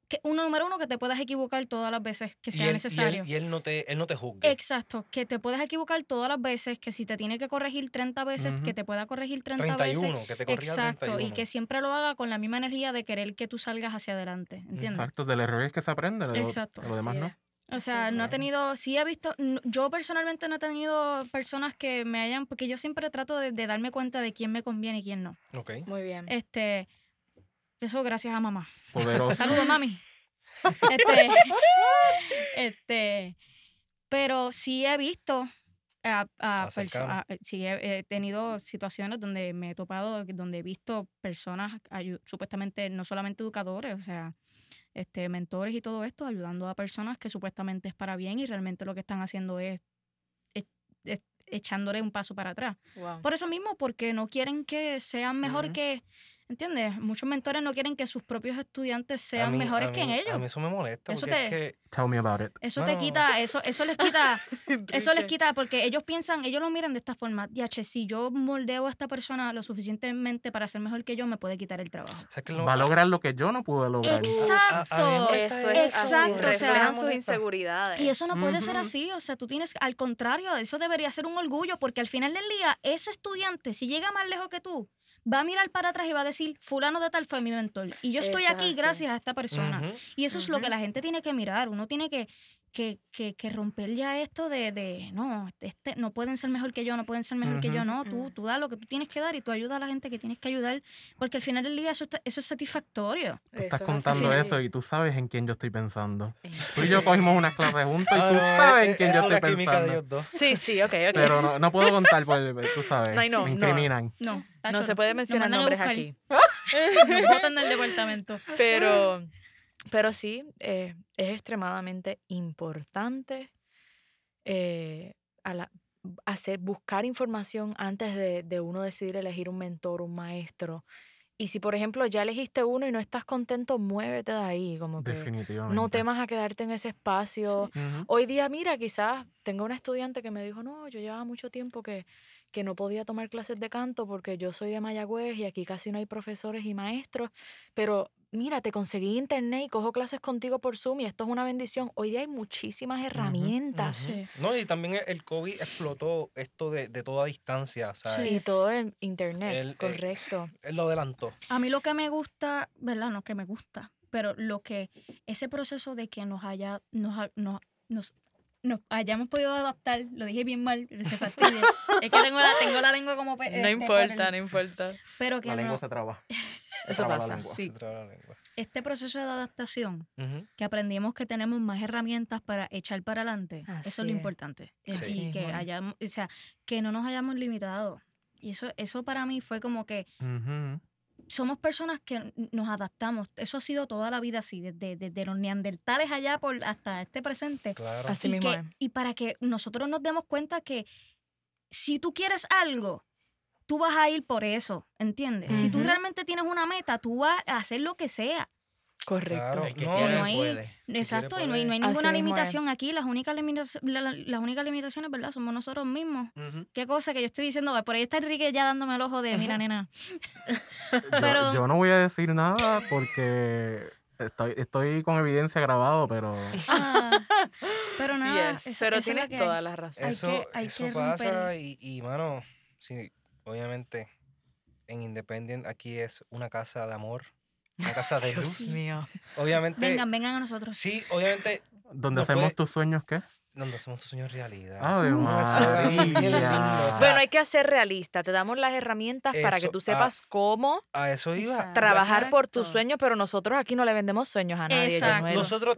Que uno, número uno, que te puedas equivocar todas las veces que sea necesario. Y él no te juzgue. Exacto, que te puedas equivocar todas las veces, que si te tiene que corregir 30 veces, uh-huh, que te pueda corregir 30 veces. Que te corrija 31. Exacto, y que siempre lo haga con la misma energía de querer que tú salgas hacia adelante, ¿entiendes? Exacto, del error es que se aprende, lo demás no. O sea, sí, no he tenido, sí he visto, yo personalmente no he tenido personas que me hayan, porque yo siempre trato de darme cuenta de quién me conviene y quién no. Ok. Muy bien. Eso gracias a mamá. Poderoso. Saludos, mami. Pero sí he visto, sí he tenido situaciones donde me he topado, donde he visto personas, supuestamente, no solamente educadores, o sea, mentores y todo esto, ayudando a personas que supuestamente es para bien y realmente lo que están haciendo es echándole un paso para atrás. Wow. Por eso mismo, porque no quieren que sean mejor, uh-huh, que... ¿Entiendes? Muchos mentores no quieren que sus propios estudiantes sean mejores que en ellos. A mí eso me molesta. Eso te, es que... Tell me about it. Eso no. Te quita, eso les quita, eso les quita, porque ellos piensan, ellos lo miran de esta forma. Diache, si yo moldeo a esta persona lo suficientemente para ser mejor que yo, me puede quitar el trabajo. O sea, que va a lograr lo que yo no pude lograr. Exacto. Eso es exacto. Así. Reflejan sus inseguridades. Y eso no puede, uh-huh, ser así. O sea, tú tienes, al contrario, eso debería ser un orgullo, porque al final del día, ese estudiante, si llega más lejos que tú, va a mirar para atrás y va a decir, fulano de tal fue mi mentor. Y yo estoy exacto, aquí gracias a esta persona. Uh-huh. Y eso, uh-huh, es lo que la gente tiene que mirar. Uno tiene que romper ya esto de no, no pueden ser mejor que yo, no pueden ser mejor, uh-huh, que yo. No, uh-huh, tú das lo que tú tienes que dar y tú ayudas a la gente que tienes que ayudar. Porque al final del día eso es satisfactorio. Tú estás contando eso y tú sabes en quién yo estoy pensando. Tú y yo cogimos unas clases juntas y tú sabes en quién yo estoy pensando. De ellos dos. Sí, ok. Pero no puedo contar, tú sabes. No. Me incriminan. No. Tacho, no se puede mencionar nombres aquí. Nos botan del departamento. Pero sí, es extremadamente importante buscar información antes de uno decidir elegir un mentor, un maestro. Y si, por ejemplo, ya elegiste uno y no estás contento, muévete de ahí. Como que no temas a quedarte en ese espacio. Sí. Uh-huh. Hoy día, mira, quizás tengo una estudiante que me dijo, no, yo llevaba mucho tiempo que no podía tomar clases de canto porque yo soy de Mayagüez y aquí casi no hay profesores y maestros, pero mira, te conseguí internet y cojo clases contigo por Zoom y esto es una bendición. Hoy día hay muchísimas herramientas. Uh-huh, uh-huh. Sí. No, y también el COVID explotó esto de toda distancia. ¿Sabes? Sí, y todo el internet, correcto. Él lo adelantó. A mí lo que me gusta, ¿verdad? No que me gusta, pero ese proceso de que nos hayamos podido adaptar, lo dije bien mal, pero se fastidia. Es que tengo la lengua como... No importa. Pero que la lengua se traba. Eso pasa, sí. Este proceso de adaptación, uh-huh, que aprendimos que tenemos más herramientas para echar para adelante, así eso es lo importante. Sí. Y que hayamos, o sea, que no nos hayamos limitado. Y eso para mí fue como que... Uh-huh. Somos personas que nos adaptamos. Eso ha sido toda la vida así, desde los neandertales allá hasta este presente. Claro. Así mismo es. Y para que nosotros nos demos cuenta que si tú quieres algo, tú vas a ir por eso, ¿entiendes? Uh-huh. Si tú realmente tienes una meta, tú vas a hacer lo que sea. Correcto. Claro, y no hay ninguna limitación aquí. Las únicas limitaciones, ¿verdad? Somos nosotros mismos. Uh-huh. Qué cosa que yo estoy diciendo. Por ahí está Enrique ya dándome el ojo de, mira, nena. Pero... yo no voy a decir nada porque estoy con evidencia grabado, pero... pero nada. Yes, pero tienes toda la razón. Eso pasa y, mano, sí, obviamente, en Independent aquí es una casa de amor. Una casa de luz. Dios mío. Obviamente. Vengan a nosotros. Sí, obviamente. ¿Dónde hacemos tus sueños qué? No hacemos tu sueño realidad. Ay, madre. Bueno, hay que ser realista. Te damos las herramientas para que tú sepas cómo trabajar por tus sueños, pero nosotros aquí no le vendemos sueños a nadie. Nosotros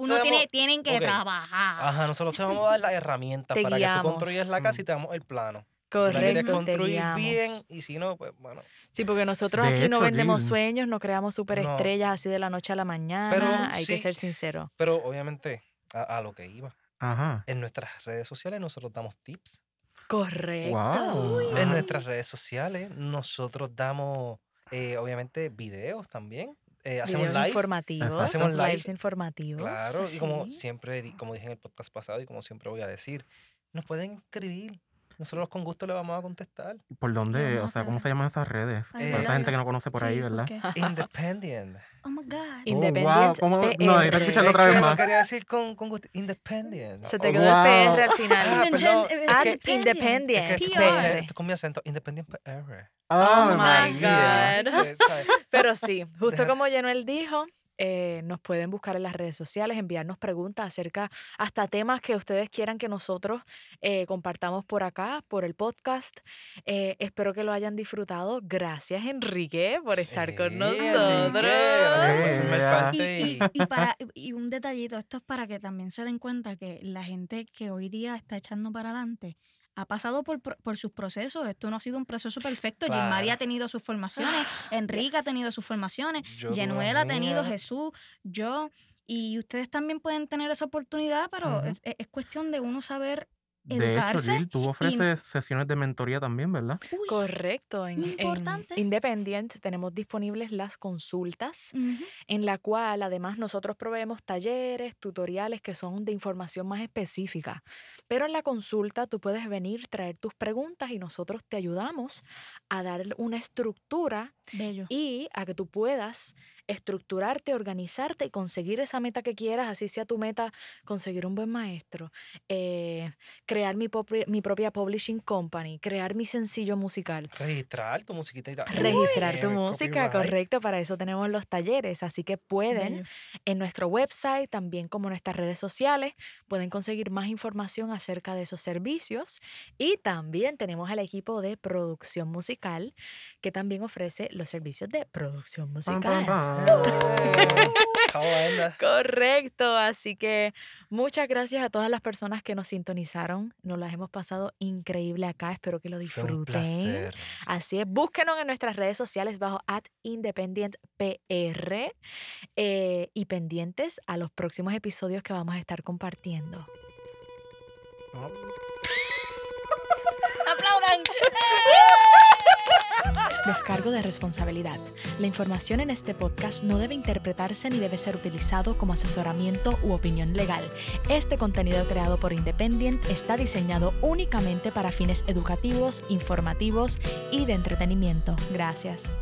tienen que trabajar. Ajá, nosotros te vamos a dar las herramientas para que tú construyas la casa y te damos el plano. Correcto, construir bien, y si no, pues bueno. Sí, porque nosotros aquí no vendemos sueños, no creamos superestrellas así de la noche a la mañana. Hay que ser sincero. Pero obviamente, a lo que iba. Ajá. En nuestras redes sociales nosotros damos tips. Correcto. Wow. En nuestras redes sociales nosotros damos, obviamente, videos también. Hacemos live informativos. Hacemos lives informativos. Claro, sí. Y como siempre, como dije en el podcast pasado y como siempre voy a decir, nos pueden escribir. Nosotros con gusto le vamos a contestar. ¿Por dónde? O sea, ¿cómo se llaman esas redes? Para esa gente que no conoce por ahí, ¿verdad? Okay. Independent. Oh, my God. Independent. Oh, wow. No, hay que escucharlo otra vez más. Quería decir con gusto. Independent. Se te quedó el PR al final. Independent. Es que esto con mi acento. Independent PR. Oh, my God. Pero sí, justo como Genuel dijo, nos pueden buscar en las redes sociales, enviarnos preguntas acerca, hasta temas que ustedes quieran que nosotros compartamos por acá, por el podcast. Espero que lo hayan disfrutado. Gracias, Enrique, por estar con nosotros. Gracias por y un detallito, esto es para que también se den cuenta que la gente que hoy día está echando para adelante ha pasado por sus procesos. Esto no ha sido un proceso perfecto. Claro. Gilmari ha tenido sus formaciones, Enrique ha tenido sus formaciones, Genuel ha tenido, Jesús, yo, y ustedes también pueden tener esa oportunidad, pero es cuestión de uno saber educarse. De hecho, Gil, tú ofreces sesiones de mentoría también, ¿verdad? Uy, correcto. En Independent tenemos disponibles las consultas, en la cual además nosotros proveemos talleres, tutoriales que son de información más específica. Pero en la consulta tú puedes venir, traer tus preguntas y nosotros te ayudamos a dar una estructura y a que tú puedas estructurarte, organizarte y conseguir esa meta que quieras, así sea tu meta conseguir un buen maestro, crear mi propia publishing company, crear mi sencillo musical, registrar tu musiquita y registrar tu música, correcto, para eso tenemos los talleres, así que pueden en nuestro website, también como en nuestras redes sociales, pueden conseguir más información acerca de esos servicios, y también tenemos el equipo de producción musical que también ofrece los servicios de producción musical. Correcto, así que muchas gracias a todas las personas que nos sintonizaron, nos las hemos pasado increíble acá, espero que lo disfruten, así es, búsquenos en nuestras redes sociales bajo @independentpr y pendientes a los próximos episodios que vamos a estar compartiendo. ¡Aplaudan! Descargo de responsabilidad. La información en este podcast no debe interpretarse ni debe ser utilizado como asesoramiento u opinión legal. Este contenido creado por Independent está diseñado únicamente para fines educativos, informativos y de entretenimiento. Gracias.